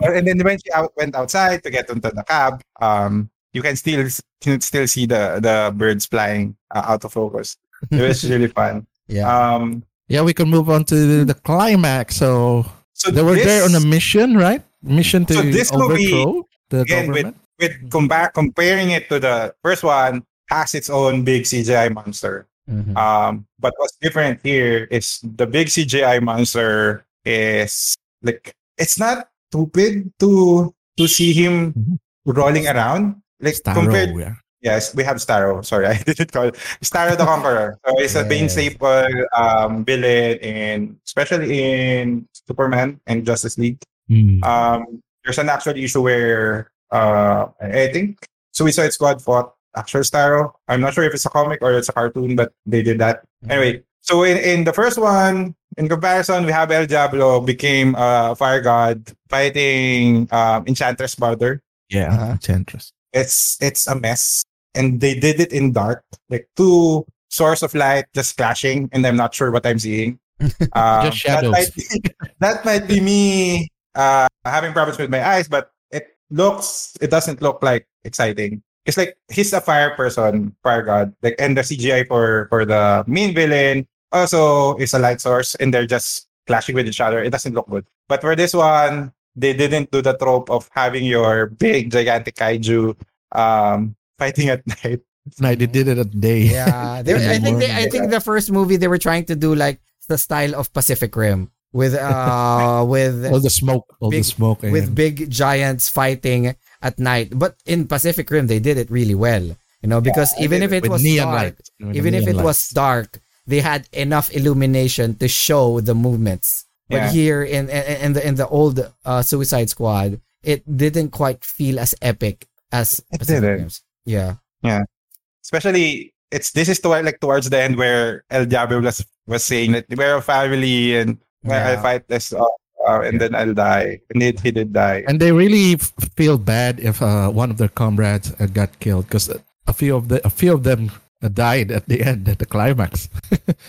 And then when she out, went outside to get onto the cab, um, you can still can still see the, the birds flying uh, out of focus. It was really fun. Yeah. Um, yeah, we can move on to the climax. So, so they were this, there on a mission, right? Mission to so this overthrow movie, the again, government. With, with compa- comparing it to the first one, has its own big C G I monster. Mm-hmm. Um, but what's different here is the big C G I monster is like it's not stupid to to see him rolling around. Like Starro, compared, yeah. Yes, we have Starro. Sorry, I didn't call it. Starro the Conqueror. So it's yes. a main staple um, villain in, especially in Superman and Justice League. Mm. Um, there's an actual issue where uh, I think Suicide Squad fought actual Starro. I'm not sure if it's a comic or it's a cartoon, but they did that. Mm. Anyway, so in, in the first one, in comparison, we have El Diablo became a fire god fighting um, Enchantress Barter. Yeah, uh-huh. Enchantress. It's it's a mess. And they did it in dark, like two source of light just clashing, and I'm not sure what I'm seeing. Um, just shadows. That might be, that might be me uh, having problems with my eyes, but it looks, it doesn't look like exciting. It's like he's a fire person, fire god, like, and the C G I for for the main villain also is a light source, and they're just clashing with each other. It doesn't look good. But for this one, they didn't do the trope of having your big gigantic kaiju um, fighting at night. No, they did it at day. Yeah, they, I think they, I think the first movie they were trying to do like the style of Pacific Rim with uh with all the smoke, all big, the smoke with him. Big giants fighting at night. But in Pacific Rim, they did it really well, you know, because yeah, even if it, it was dark, light. even if it light. was dark, they had enough illumination to show the movements. But yeah. here in, in in the in the old uh, Suicide Squad, it didn't quite feel as epic as games. Yeah, yeah. Especially it's this is toward, like towards the end where El Diablo was, was saying that we're a family and yeah. I fight this off uh, and yeah. then I'll die, and it, he did die. And they really f- feel bad if uh, one of their comrades uh, got killed because a few of the a few of them died at the end at the climax.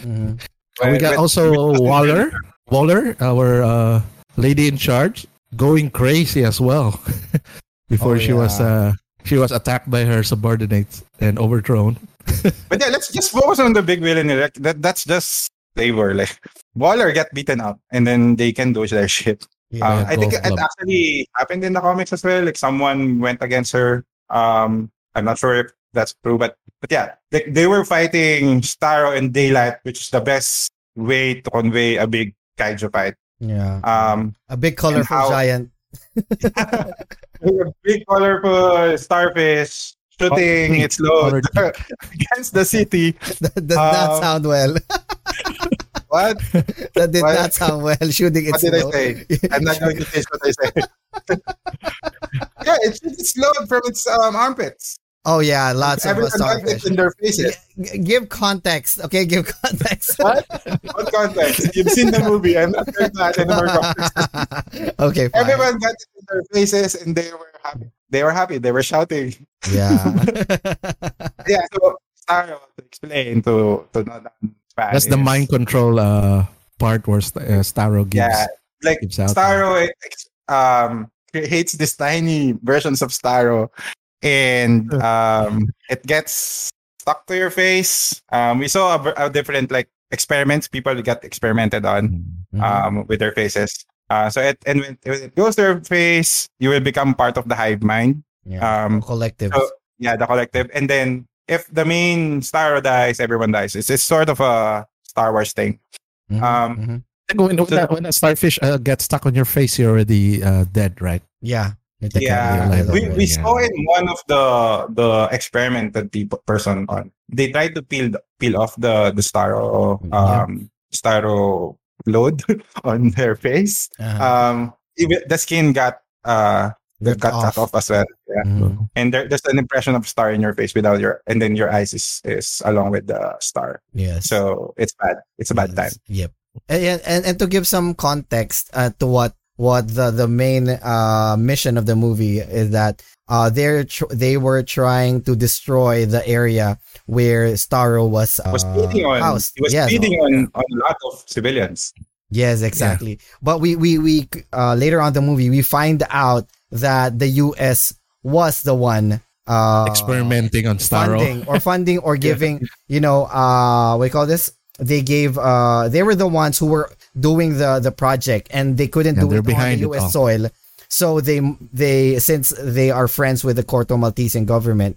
mm-hmm. We got also Waller. Waller, our uh, lady in charge, going crazy as well. Before oh, she yeah. was uh, she was attacked by her subordinates and overthrown. But yeah, let's just focus on the big villain. That that's just they were like Waller got beaten up, and then they can do their shit. Yeah, uh, I think club. It actually happened in the comics as well. Like someone went against her. Um, I'm not sure if that's true, but but yeah, they they were fighting Starro in daylight, which is the best way to convey a big kaiju fight. Yeah. Um, a big colorful how, giant. A big colorful starfish shooting oh, its load against the city. That did um, not sound well. What? That did what? Not sound well. Shooting its load. What did I say? I'm not going to finish what I said. Yeah, it shoots its load from its um, armpits. Oh yeah, lots of starfish in their faces. G- give context, okay? Give context. What? What context? You've seen the movie. I'm not going to add any more context. Okay. Fine. Everyone got it in their faces, and they were happy. They were happy. They were shouting. Yeah. Yeah. So sorry to explain to to not that That's is. The mind control uh, part where uh, Starro gives. Yeah, like gives Starro um, creates these tiny versions of Starro. And um, it gets stuck to your face. Um, we saw a, a different like experiments. People got experimented on um, mm-hmm. with their faces. Uh, so it and when it goes to your face, you will become part of the hive mind. Yeah, um, collective. So, yeah, the collective. And then if the main Starro dies, everyone dies. It's, it's sort of a Star Wars thing. Mm-hmm. Um, mm-hmm. When, when, so, that, when a starfish uh, gets stuck on your face, you're already uh, dead, right? Yeah. Yeah, we, we yeah. saw in one of the the experiment that the person on they tried to peel peel off the the Starro um yeah. Starro load on their face. Uh-huh. Um, it, the skin got uh got off. cut off as well. Yeah, mm-hmm. and there, there's an impression of star in your face without your and then your eyes is, is along with the star. Yes, so it's bad. It's a bad yes. time. Yep, and and and to give some context uh, to what. What the, the main uh, mission of the movie is that uh, they're tr- they were trying to destroy the area where Starro was, uh, was feeding on, housed. He was yeah, feeding no. on, on a lot of civilians. Yes, exactly. Yeah. But we, we, we uh, later on in the movie, we find out that the U S was the one uh, experimenting on Starro. Funding or funding or giving, yeah. you know, uh, what do you call this? They gave, uh, they were the ones who were doing the, the project and they couldn't yeah, do it on the U S soil. So they, they, since they are friends with the Corto Maltese government,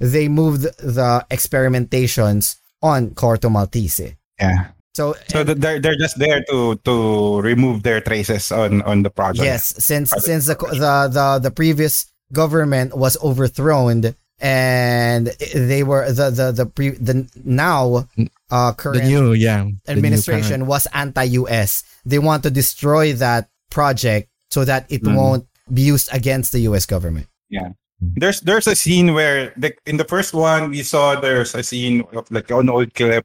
they moved the experimentations on Corto Maltese. Yeah. So, so and, they're, they're just there to, to remove their traces on, on the project. Yes. Since, project. since the, the, the, the previous government was overthrown and they were the the the, pre, the now uh, current the new, yeah, the administration new was anti-U S. They want to destroy that project so that it mm. won't be used against the U S government. Yeah. There's there's a scene where the, in the first one we saw there's a scene of like an old clip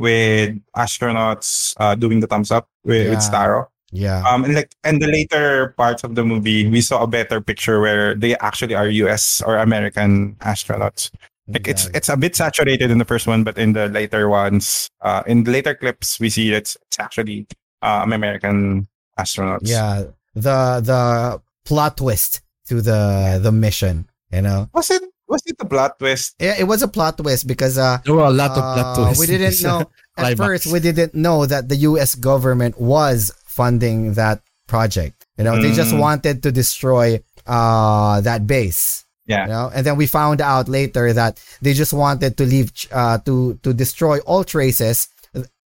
with astronauts uh, doing the thumbs up with, yeah. with Starro. Yeah. Um, and like and the later parts of the movie we saw a better picture where they actually are U S or American astronauts. Like yeah. it's it's a bit saturated in the first one, but in the later ones, uh, in the later clips we see it's it's actually um, American astronauts. Yeah. The the plot twist to the the mission. You know, was it was it a plot twist? Yeah, it was a plot twist because uh, there were a lot of uh, plot twists. We didn't know at first. We didn't know that the U S government was funding that project. You know, mm. they just wanted to destroy uh, that base. Yeah. You know? And then we found out later that they just wanted to leave uh, to to destroy all traces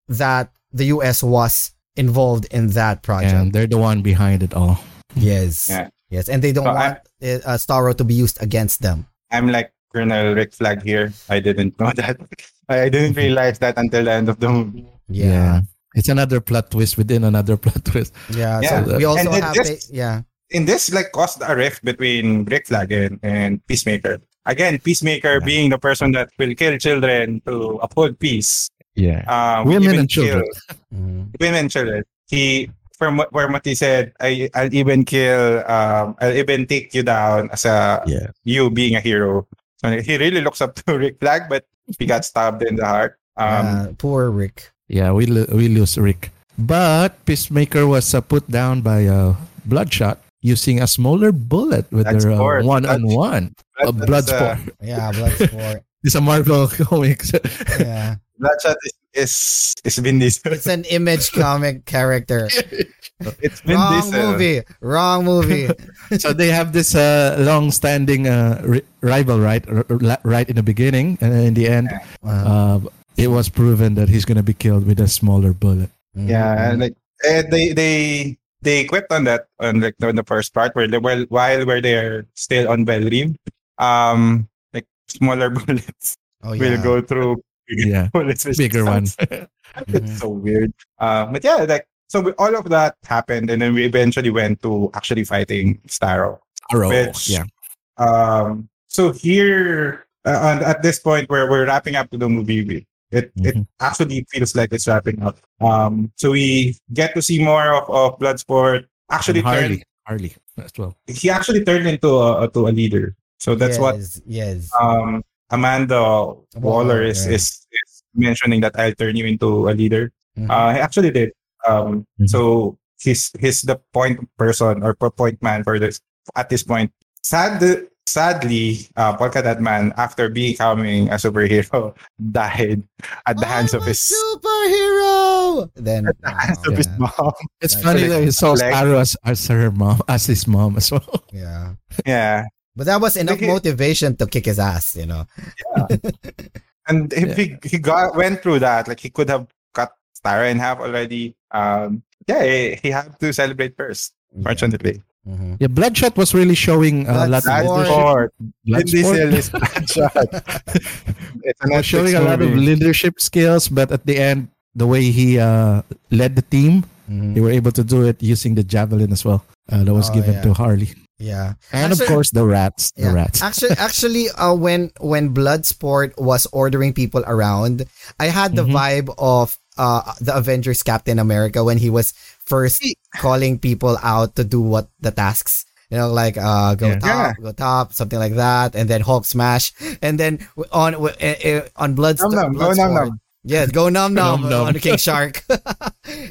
that the U S was involved in that project. And they're the one behind it all. Yes. Yeah. Yes, and they don't so want uh, Starro to be used against them. I'm like Colonel Rick Flagg here. I didn't know that. I didn't realize that until the end of the movie. Yeah. yeah. It's another plot twist within another plot twist. Yeah. yeah. So we also and have... This, a, yeah. In this, like, caused a rift between Rick Flagg and, and Peacemaker. Again, Peacemaker yeah. being the person that will kill children to uphold peace. Yeah. Um, women and children. Women and children. He... From where Mati said, I, I'll even kill, um, I'll even take you down as a yeah. you being a hero. So he really looks up to Rick Flagg, but he got stabbed in the heart. Um, uh, poor Rick. Yeah, we lo- we lose Rick. But Peacemaker was uh, put down by uh, Bloodshot using a smaller bullet with That's their uh, one-on-one. Blood, uh, Bloodsport. Uh, yeah, Bloodsport. It's a Marvel comic. yeah. Bloodshot is is is Vin Diesel. It's an Image comic character. It's Vin Wrong Diesel. movie. Wrong movie. So they have this uh, long-standing uh, ri- rival, right? R- r- right in the beginning, and in the end, yeah. wow. uh, it was proven that he's gonna be killed with a smaller bullet. Yeah, mm-hmm. like uh, they they they equipped on that on like on the first part where they well while where they're still on Belle Reve, um, like smaller bullets oh, yeah. will go through. Yeah, bigger one. It's so weird. Uh, but yeah, like so, we, all of that happened, and then we eventually went to actually fighting Starro. Starro, which, yeah. Um, so here, uh, at this point, where we're wrapping up the movie, it mm-hmm. it actually feels like it's wrapping up. Um, so we get to see more of, of Bloodsport. Actually, and Harley, turned, Harley as well. He actually turned into a to a leader. So that's yes, what. Yes. Um. Amanda Waller is, yeah. is, is mentioning that I'll turn you into a leader. Mm-hmm. Uh, he actually did. Um, mm-hmm. So he's he's the point person or point man for this at this point. Sad, sadly, uh, Polka-Dot Man, after becoming a superhero, died at the hands I'm of his superhero. Then at the hands oh, of yeah. his mom. It's That's funny like, that he saw Starro as, as her mom, as his mom as well. Yeah. Yeah. But that was enough like he, motivation to kick his ass, you know. Yeah. And if yeah. he, he got went through that, like he could have cut Starro in half already. Um, yeah, he, he had to celebrate first, yeah. fortunately. Mm-hmm. Yeah, Bloodshot was really showing a lot of leadership. Bloodshot showing a lot of leadership skills, but at the end, the way he uh, led the team, mm-hmm. they were able to do it using the javelin as well. Uh, that was oh, given yeah. to Harley. Yeah, and actually, of course the rats. The yeah. rats. actually, actually, uh, when when Bloodsport was ordering people around, I had the mm-hmm. vibe of uh, the Avengers Captain America when he was first calling people out to do what the tasks, you know, like uh, go yeah. top, yeah. go top, something like that, and then Hulk smash, and then on on Bloodsport, num, Bloodsport num, num, num. yes, go num num, num, num. on King Shark.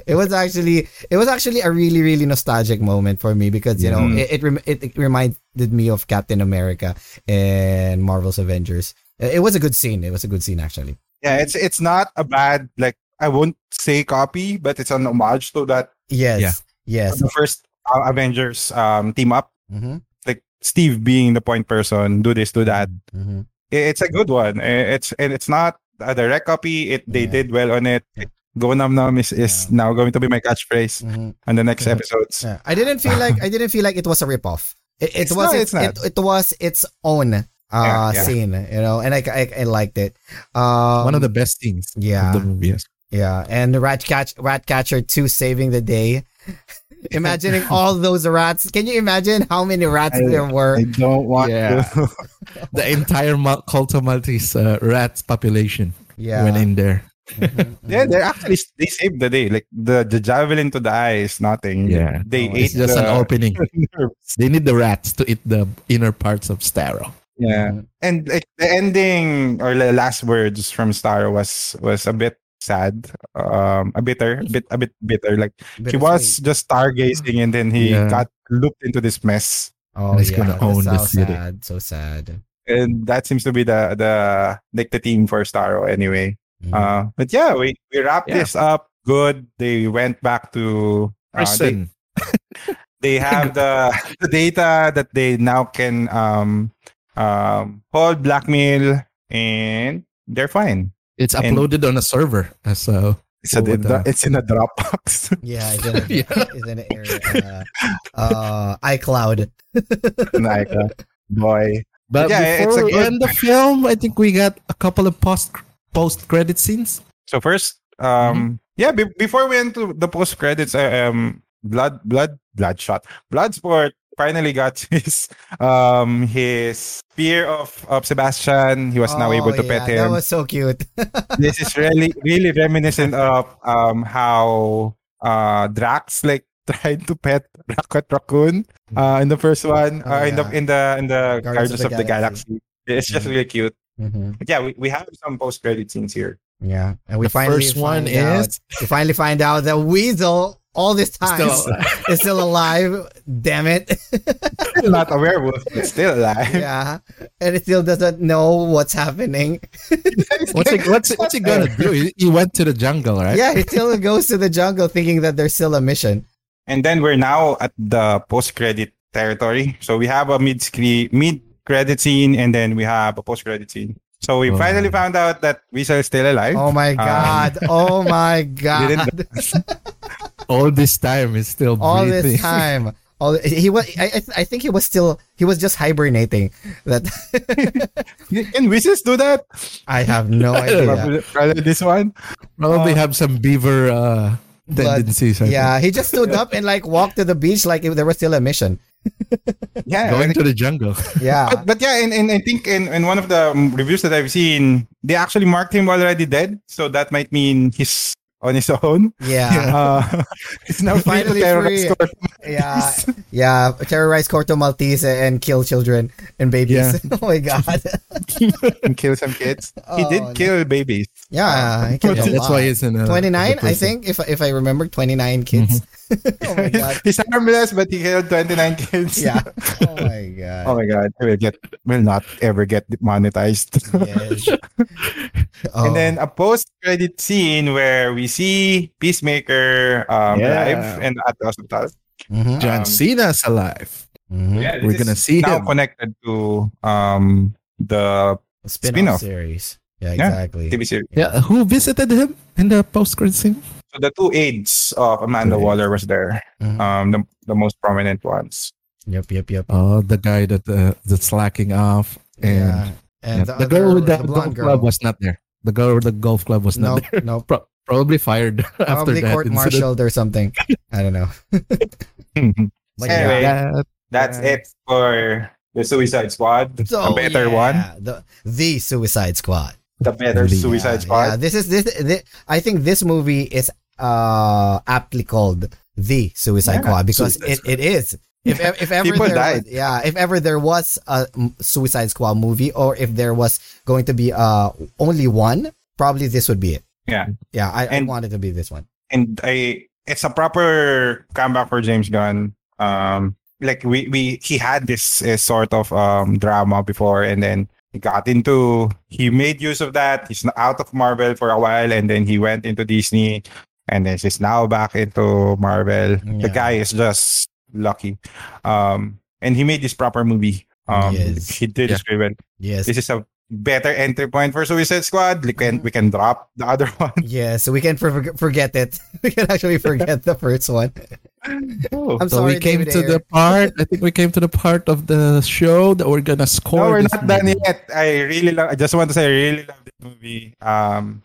It was actually it was actually a really really nostalgic moment for me because you know mm. it it, rem- it it reminded me of Captain America and Marvel's Avengers. It was a good scene. It was a good scene actually. Yeah, it's it's not a bad like I won't say copy, but it's an homage to that. Yes, yeah. yes. The first uh, Avengers um, team up, mm-hmm. like Steve being the point person, do this, do that. Mm-hmm. It's a good one. It's and it's not a direct copy. It they yeah. did well on it. it Go Nom Nom is, is yeah. now going to be my catchphrase mm-hmm. on the next episodes. Yeah. I didn't feel like I didn't feel like it was a ripoff. It, it was not, it's it, not. It, it was its own uh, yeah, yeah. scene, you know, and I, I, I liked it. Um, One of the best scenes yeah, of the movie, yes. Yeah, and the rat catch, Ratcatcher two saving the day. Imagining all those rats. Can you imagine how many rats I, there were? I don't want yeah. to. The entire Mal- Corto Maltese uh, rat population yeah. went in there. Mm-hmm. Yeah, they're actually, they saved the day. Like the, the javelin to the eye is nothing. Yeah, they no, ate it's just the, an opening. They need the rats to eat the inner parts of Starro. Yeah, mm-hmm. And like the ending or the last words from Starro was was a bit sad, um, a bitter, bit a bit bitter. Like he was sweet. Just stargazing, and then he yeah. got looped into this mess. Oh, he's yeah, gonna own so the city. Sad, so sad. And that seems to be the the like the theme for Starro anyway. Mm-hmm. Uh, but yeah, we we wrapped yeah. this up good. They went back to uh, they, they have the, the data that they now can um um hold, blackmail, and they're fine. It's uploaded and on a server, so it's, a, it, the, it's in a Dropbox. Yeah, it's in, a, yeah. It's in an area, uh, uh, iCloud. iCloud, boy. But yeah, before we end the film, I think we got a couple of post. Post credit scenes. So first, um, mm-hmm. yeah, be- before we end to the post credits, uh, um, blood, blood, bloodshot, Bloodsport finally got his, um, his fear of, of Sebastian. He was oh, now able to yeah, pet him. That was so cute. This is really, really reminiscent of um how uh Drax like tried to pet Rocket Raccoon uh in the first one, oh, uh, yeah. in the in the in the Guardians of the, of the Galaxy. Galaxy. It's just mm-hmm. really cute. Mm-hmm. Yeah, we, we have some post-credit scenes here. Yeah, and we the finally first one out, is we finally find out that Weasel all this time still is still alive. Damn it! Not a werewolf, but still alive. Yeah, and it still doesn't know what's happening. what's, he, what's, what's he gonna do? He went to the jungle, right? Yeah, he still goes to the jungle, thinking that there's still a mission. And then we're now at the post-credit territory. So we have a mid-screen mid. credit scene, and then we have a post-credit scene. So we oh. finally found out that Weasel is still alive. Oh my god! Um, oh my god! All this time is still breathing. All this time, all he was. I, I think he was still. He was just hibernating. That can weasels do that? I have no idea. Probably this one. Probably have some beaver uh, tendencies. But, yeah, he just stood up and like walked to the beach like if there was still a mission. Yeah, going to the jungle. Yeah, but, but yeah, and, and I think in, in one of the reviews that I've seen, they actually marked him already dead, so that might mean he's on his own. Yeah, uh, it's now finally free. Yeah, yeah, terrorize Corto Maltese and kill children and babies. Yeah. Oh my god, and kill some kids. Oh, he did kill no. babies. Yeah, he killed yeah that's why he's in twenty-nine. I think if if I remember, twenty-nine kids. Mm-hmm. Oh my god. He's harmless, but he killed twenty-nine kids. Yeah. Oh my god. Oh my god. We'll get will not ever get monetized. Yes. Oh. And then a post-credit scene where we see Peacemaker um, yeah. alive and at the hospital. Mm-hmm. Um, John Cena's alive. Mm-hmm. Yeah, we're gonna see now him. Connected to um the spin-off, spin-off. series. Yeah, exactly. Yeah, T V series. Yeah, who visited him in the post-credit scene? So the two aides of Amanda Waller was there, mm-hmm. um, the the most prominent ones. Yep, yep, yep. Oh, the guy that uh, that's slacking off, and, yeah. and yeah. the, the girl with the, the golf girl. club was not there. The girl with the golf club was not nope, there. No, nope. Pro- probably fired probably after that. Probably court-martialed or something. I don't know. Like, anyway, that, that's uh, it for the Suicide Squad. So, a better yeah, one. The, the Suicide Squad. The better yeah, Suicide Squad. Yeah, this is this, this. I think this movie is uh aptly called The Suicide yeah, Squad because suicide it, it is. If if ever people there died. Was, yeah, if ever there was a Suicide Squad movie, or if there was going to be uh only one, probably this would be it. Yeah, yeah. I, and, I wanted to be this one, and I. It's a proper comeback for James Gunn. Um, like we we he had this uh, sort of um drama before, and then. He got into, he made use of that. He's out of Marvel for a while, and then he went into Disney, and then he's now back into Marvel. Yeah. The guy is just lucky. Um, and he made this proper movie. Um, yes. He did yeah. this very well. Yes. This is a better entry point for Suicide Squad. We can we can drop the other one. Yeah, so we can for- forget it. We can actually forget the first one. Oh. I'm so sorry, we came David to Ayer. the part. I think we came to the part of the show that we're gonna score. No, we're not done movie. yet. I really love. I just want to say I really love this movie. Um,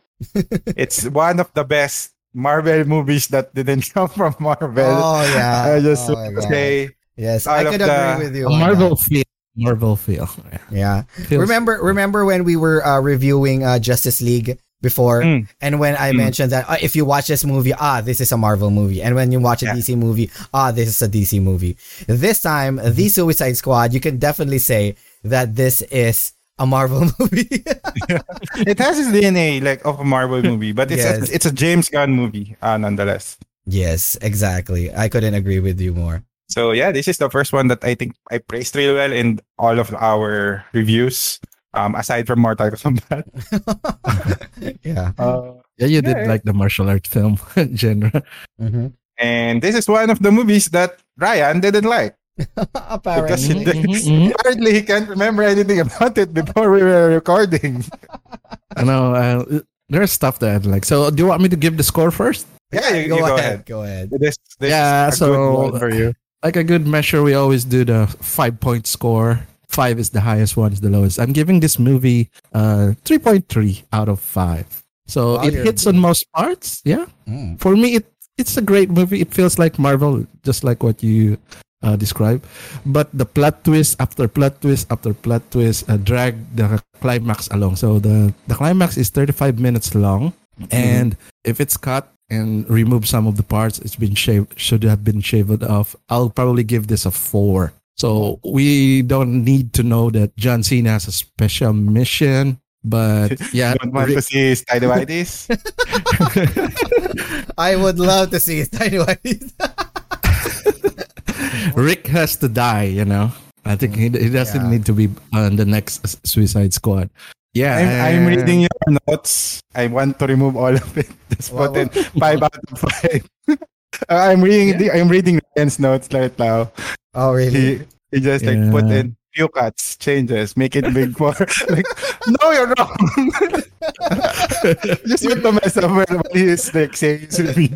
it's one of the best Marvel movies that didn't come from Marvel. Oh yeah. I just oh, want to say yes. I could agree the, with you. Marvel feel. Marvel feel. Yeah. Feels remember, cool. remember when we were uh, reviewing uh, Justice League before, mm. and when I mm. mentioned that uh, if you watch this movie, ah, this is a Marvel movie, and when you watch a yeah. D C movie, ah, this is a D C movie. This time, The Suicide Squad, you can definitely say that this is a Marvel movie. Yeah. It has its D N A like of a Marvel movie, but it's yes. a, it's a James Gunn movie, uh, nonetheless. Yes, exactly. I couldn't agree with you more. So yeah, this is the first one that I think I praised really well in all of our reviews, um, aside from Mortal Kombat. yeah, uh, yeah, you yeah. did like the martial art film genre. Mm-hmm. And this is one of the movies that Ryan didn't like. Apparently. Because he did, mm-hmm. apparently he can't remember anything about it before we were recording. I know uh, there's stuff that I'd like. So do you want me to give the score first? Yeah, you, go, you go ahead. ahead. Go ahead. This, this yeah, is a so good for you. Like a good measure, we always do the five-point score. Five is the highest, one is the lowest. I'm giving this movie uh, three point three out of five. So wow, it hits on most parts, yeah. Mm. For me, it it's a great movie. It feels like Marvel, just like what you uh, described. But the plot twist after plot twist after plot twist uh, drag the climax along. So the, the climax is thirty-five minutes long. Mm-hmm. And if it's cut and remove some of the parts, it's been shaved, should have been shaved off. I'll probably give this a four. So we don't need to know that John Cena has a special mission, but yeah. You don't want to see his tiny-whities? I would love to see his tiny-whities. Rick has to die, you know. I think he, he doesn't yeah. need to be on the next Suicide Squad. Yeah, I'm, I'm reading your notes. I want to remove all of it. Just wow, put in five out of five. I'm reading. Yeah. The, I'm reading Ryan's notes right now. Oh really? He, he just yeah. like put in few cuts, changes, make it big more. Like, no, you're wrong. Just put the mess up when he's like saying it's me.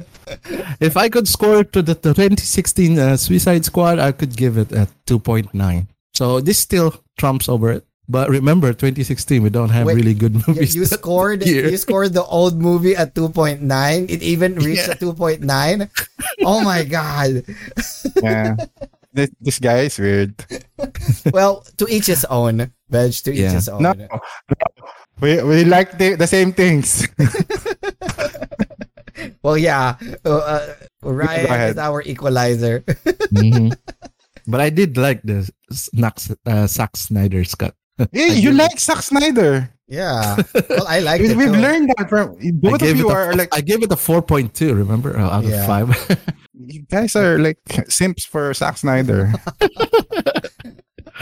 If I could score to the twenty sixteen uh, Suicide Squad, I could give it a two point nine. So this still trumps over it. But remember, twenty sixteen, we don't have Wait, really good movies. You scored year. You scored the old movie at two point nine. It even reached yeah. a two point nine. Oh my God. Yeah. This, this guy is weird. Well, to each his own, Veg. To yeah. each his own. No, no. We, we like the, the same things. Well, yeah. Uh, Ryan is our equalizer. Mm-hmm. But I did like the uh, Zack Snyder's cut. Yeah, you like Zack Snyder. Yeah. Well, I like it. We've too. learned that from both of you. A, are like I gave it a four point two, remember? Oh, out yeah. of five. You guys are like simps for Zack Snyder.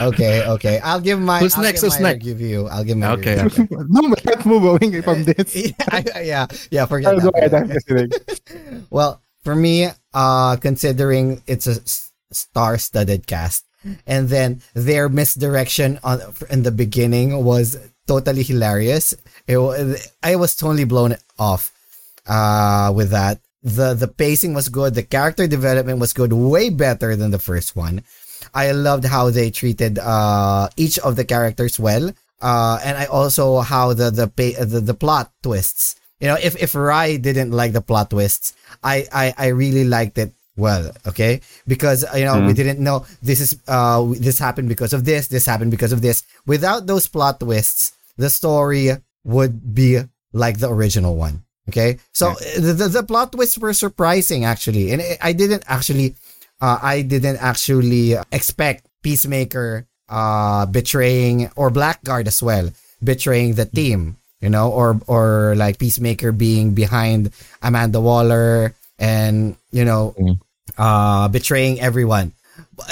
okay, okay. I'll give my Who's I'll next? Give Who's my next? Give you. I'll give my Okay. okay. No, but let's move away from this. yeah, yeah, yeah, forget I'll that. Go well, for me, uh, considering it's a star-studded cast, and then their misdirection on in the beginning was totally hilarious. It, I was totally blown off uh, with that. The the pacing was good. The character development was good. Way better than the first one. I loved how they treated uh, each of the characters well. Uh, and I also how the the, pay, the the plot twists. You know, if if Rai didn't like the plot twists, I I, I really liked it. Well, okay, because, you know, mm. we didn't know this is uh this happened because of this, this happened because of this. Without those plot twists, the story would be like the original one, okay? So yeah. the, the the plot twists were surprising, actually. And I didn't actually, uh, I didn't actually expect Peacemaker uh, betraying, or Blackguard as well, betraying the team, you know, or or like Peacemaker being behind Amanda Waller and, you know... Mm. Uh, betraying everyone,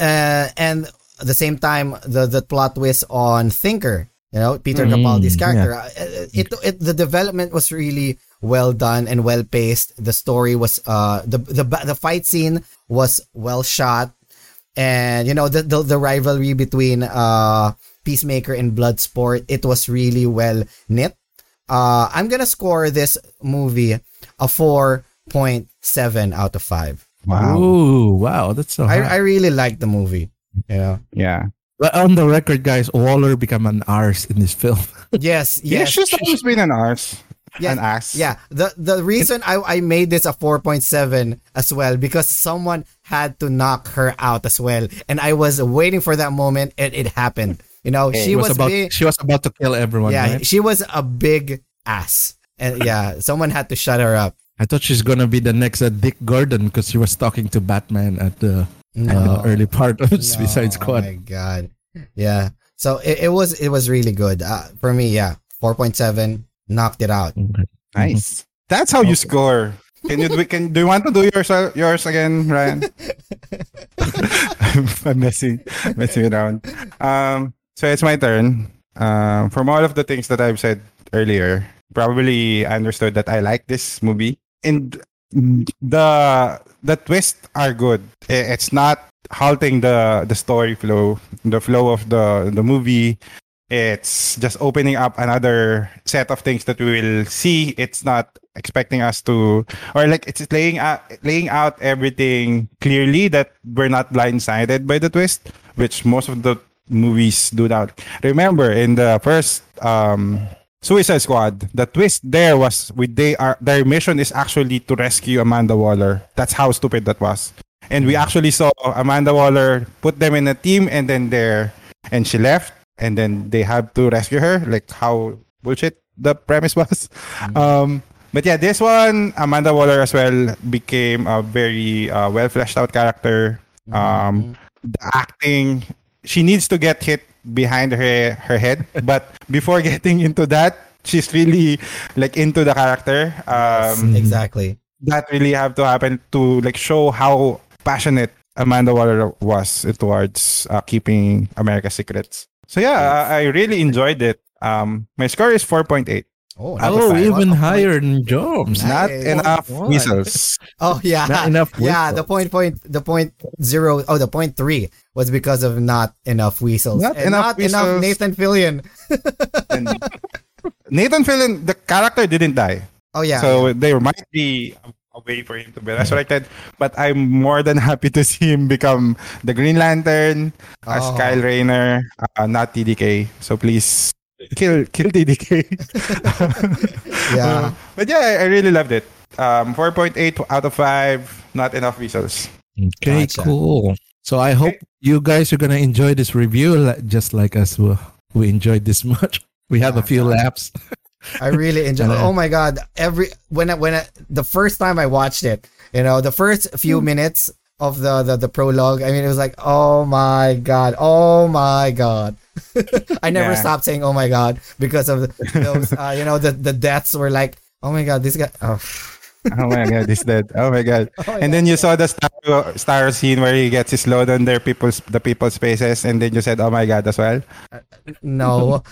uh, and at the same time, the, the plot twist on Thinker, you know, Peter mm-hmm. Capaldi's character. Yeah. It, it the development was really well done and well paced. The story was uh the the the fight scene was well shot, and you know the the, the rivalry between uh Peacemaker and Bloodsport, it was really well knit. Uh, I'm gonna score this movie a four point seven out of five. Wow. Ooh, wow, that's so high. I, I really like the movie. You know? Yeah. But on the record, guys, Waller became an arse in this film. Yes, yes. She's always been an arse. Yeah, an ass. Yeah. The the reason I, I made this a four point seven as well, because someone had to knock her out as well. And I was waiting for that moment, and it happened. You know, hey, she was, was about big, she was about to kill everyone. Yeah, right? She was a big ass. And yeah, someone had to shut her up. I thought she's gonna be the next uh, Dick Gordon, because she was talking to Batman at the no, uh, early part of no, Suicide Squad. Oh my god. Yeah. So it, it was it was really good. Uh, for me, yeah. four point seven. Knocked it out. Nice. That's how okay. you score. Can you can do you want to do yours yours again, Ryan? I'm, I'm messing messing around. Um, so it's my turn. Um, from all of the things that I've said earlier, probably I understood that I like this movie, and the the twists are good. It's not halting the the story flow, the flow of the the movie. It's just opening up another set of things that we will see. It's not expecting us to, or like it's laying out, laying out everything clearly that we're not blindsided by the twist, which most of the movies do not. Remember, in the first um, Suicide Squad, the twist there was with they are their mission is actually to rescue Amanda Waller. That's how stupid that was. And we actually saw Amanda Waller put them in a team, and then there, and she left. And then they have to rescue her, like how bullshit the premise was. Mm-hmm. Um, but yeah, this one, Amanda Waller as well became a very uh, well fleshed out character. Um, mm-hmm. The acting, she needs to get hit behind her her head. But before getting into that, she's really like into the character. Um, yes, exactly. That really have to happen to like show how passionate Amanda Waller was towards uh, keeping America's secrets. So yeah, I really enjoyed it. Um, my score is four point eight. Oh, oh even higher than Jones. Not hey, enough what? Weasels. Oh yeah, not enough. Weasels. Yeah, the point point the point zero. Oh, the point three was because of not enough weasels. Not and enough. Not weasels. Enough Nathan Fillion. Nathan Fillion, the character didn't die. Oh yeah. So yeah. There might be a way for him to be resurrected, but I'm more than happy to see him become the Green Lantern, oh. as Kyle Rayner, uh, not T D K. So please kill kill T D K. Yeah, um, but yeah, I really loved it. Um, four point eight out of five. Not enough results. Okay, gotcha. Cool. So I hope you guys are gonna enjoy this review, just like us who we enjoyed this much. We have yeah, a few laps. I really enjoyed it. Oh my god! Every when I, when I, the first time I watched it, you know, the first few minutes of the the, the prologue, I mean, it was like, oh my god, oh my god. I never yeah. stopped saying, oh my god, because of those, uh, you know, the the deaths were like, oh my god, this guy, oh, oh my god, he's dead, oh my god, oh my and god. Then you saw the star, star scene where he gets his load on their people's the people's faces, and then you said, oh my god, as well. Uh, no.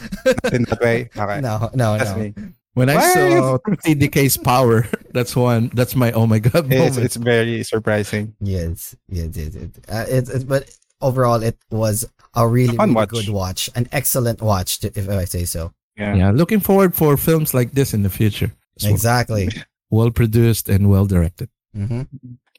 Not in that way. Okay. No, no, that's no. Me. When I what? Saw T D K's power, that's one. That's my oh my god moment. It's, it's very surprising. Yes, yes, yes. It, uh, it, it, but overall, it was a really, really watch. Good watch, an excellent watch, to, if I say so. Yeah. Yeah, looking forward for films like this in the future. So exactly. Well produced and well directed. Mm-hmm.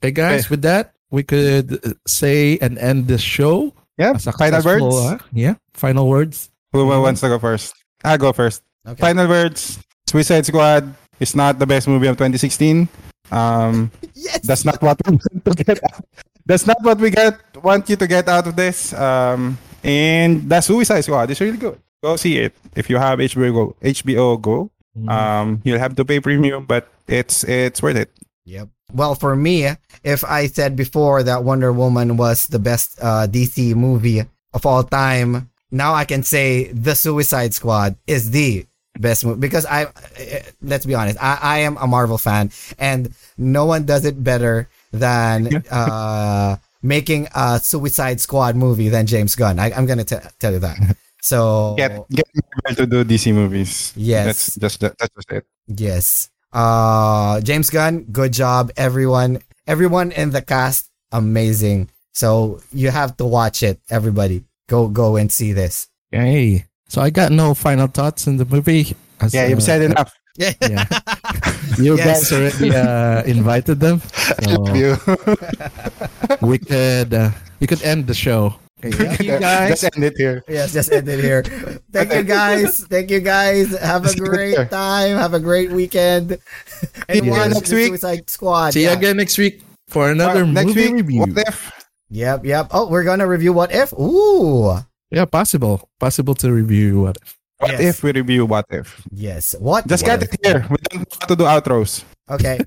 Hey guys, okay. With that, we could say and end this show. Yeah. Final words. Uh, yeah. Final words. Who wants to go first? I'll go first. Okay. Final words. Suicide Squad is not the best movie of twenty sixteen. Um, yes. That's not what we want to get out. That's not what we get. Want you to get out of this. Um, and the Suicide Squad is really good. Go see it if you have H B O. H B O Go. Mm. Um, you'll have to pay premium, but it's it's worth it. Yep. Well, for me, if I said before that Wonder Woman was the best uh, D C movie of all time, now I can say The Suicide Squad is the best movie, because I, let's be honest, I, I am a Marvel fan, and no one does it better than uh, making a Suicide Squad movie than James Gunn. I, I'm gonna t- tell you that. So get get Marvel to do D C movies. Yes, that's just that's just it. Yes, uh, James Gunn, good job, everyone. Everyone in the cast, amazing. So you have to watch it, everybody. Go go and see this. Hey, so I got no final thoughts in the movie. As, yeah, you've uh, said enough. Yeah, yeah. You yes. guys already uh, invited them. So you. we could uh, we could end the show. Thank you guys. Just end it here. Yes, just end it here. Thank you guys. Thank you guys. Have a great time. Have a great weekend. And see you again next week. Suicide Squad. See yeah. you again next week for another right, next movie week, review. What if? Yep, yep. Oh, we're gonna review What If. Ooh. Yeah, possible, possible to review What If. What yes. if we review What If? Yes. What? Just what get if? It here. We don't have to do outros. Okay.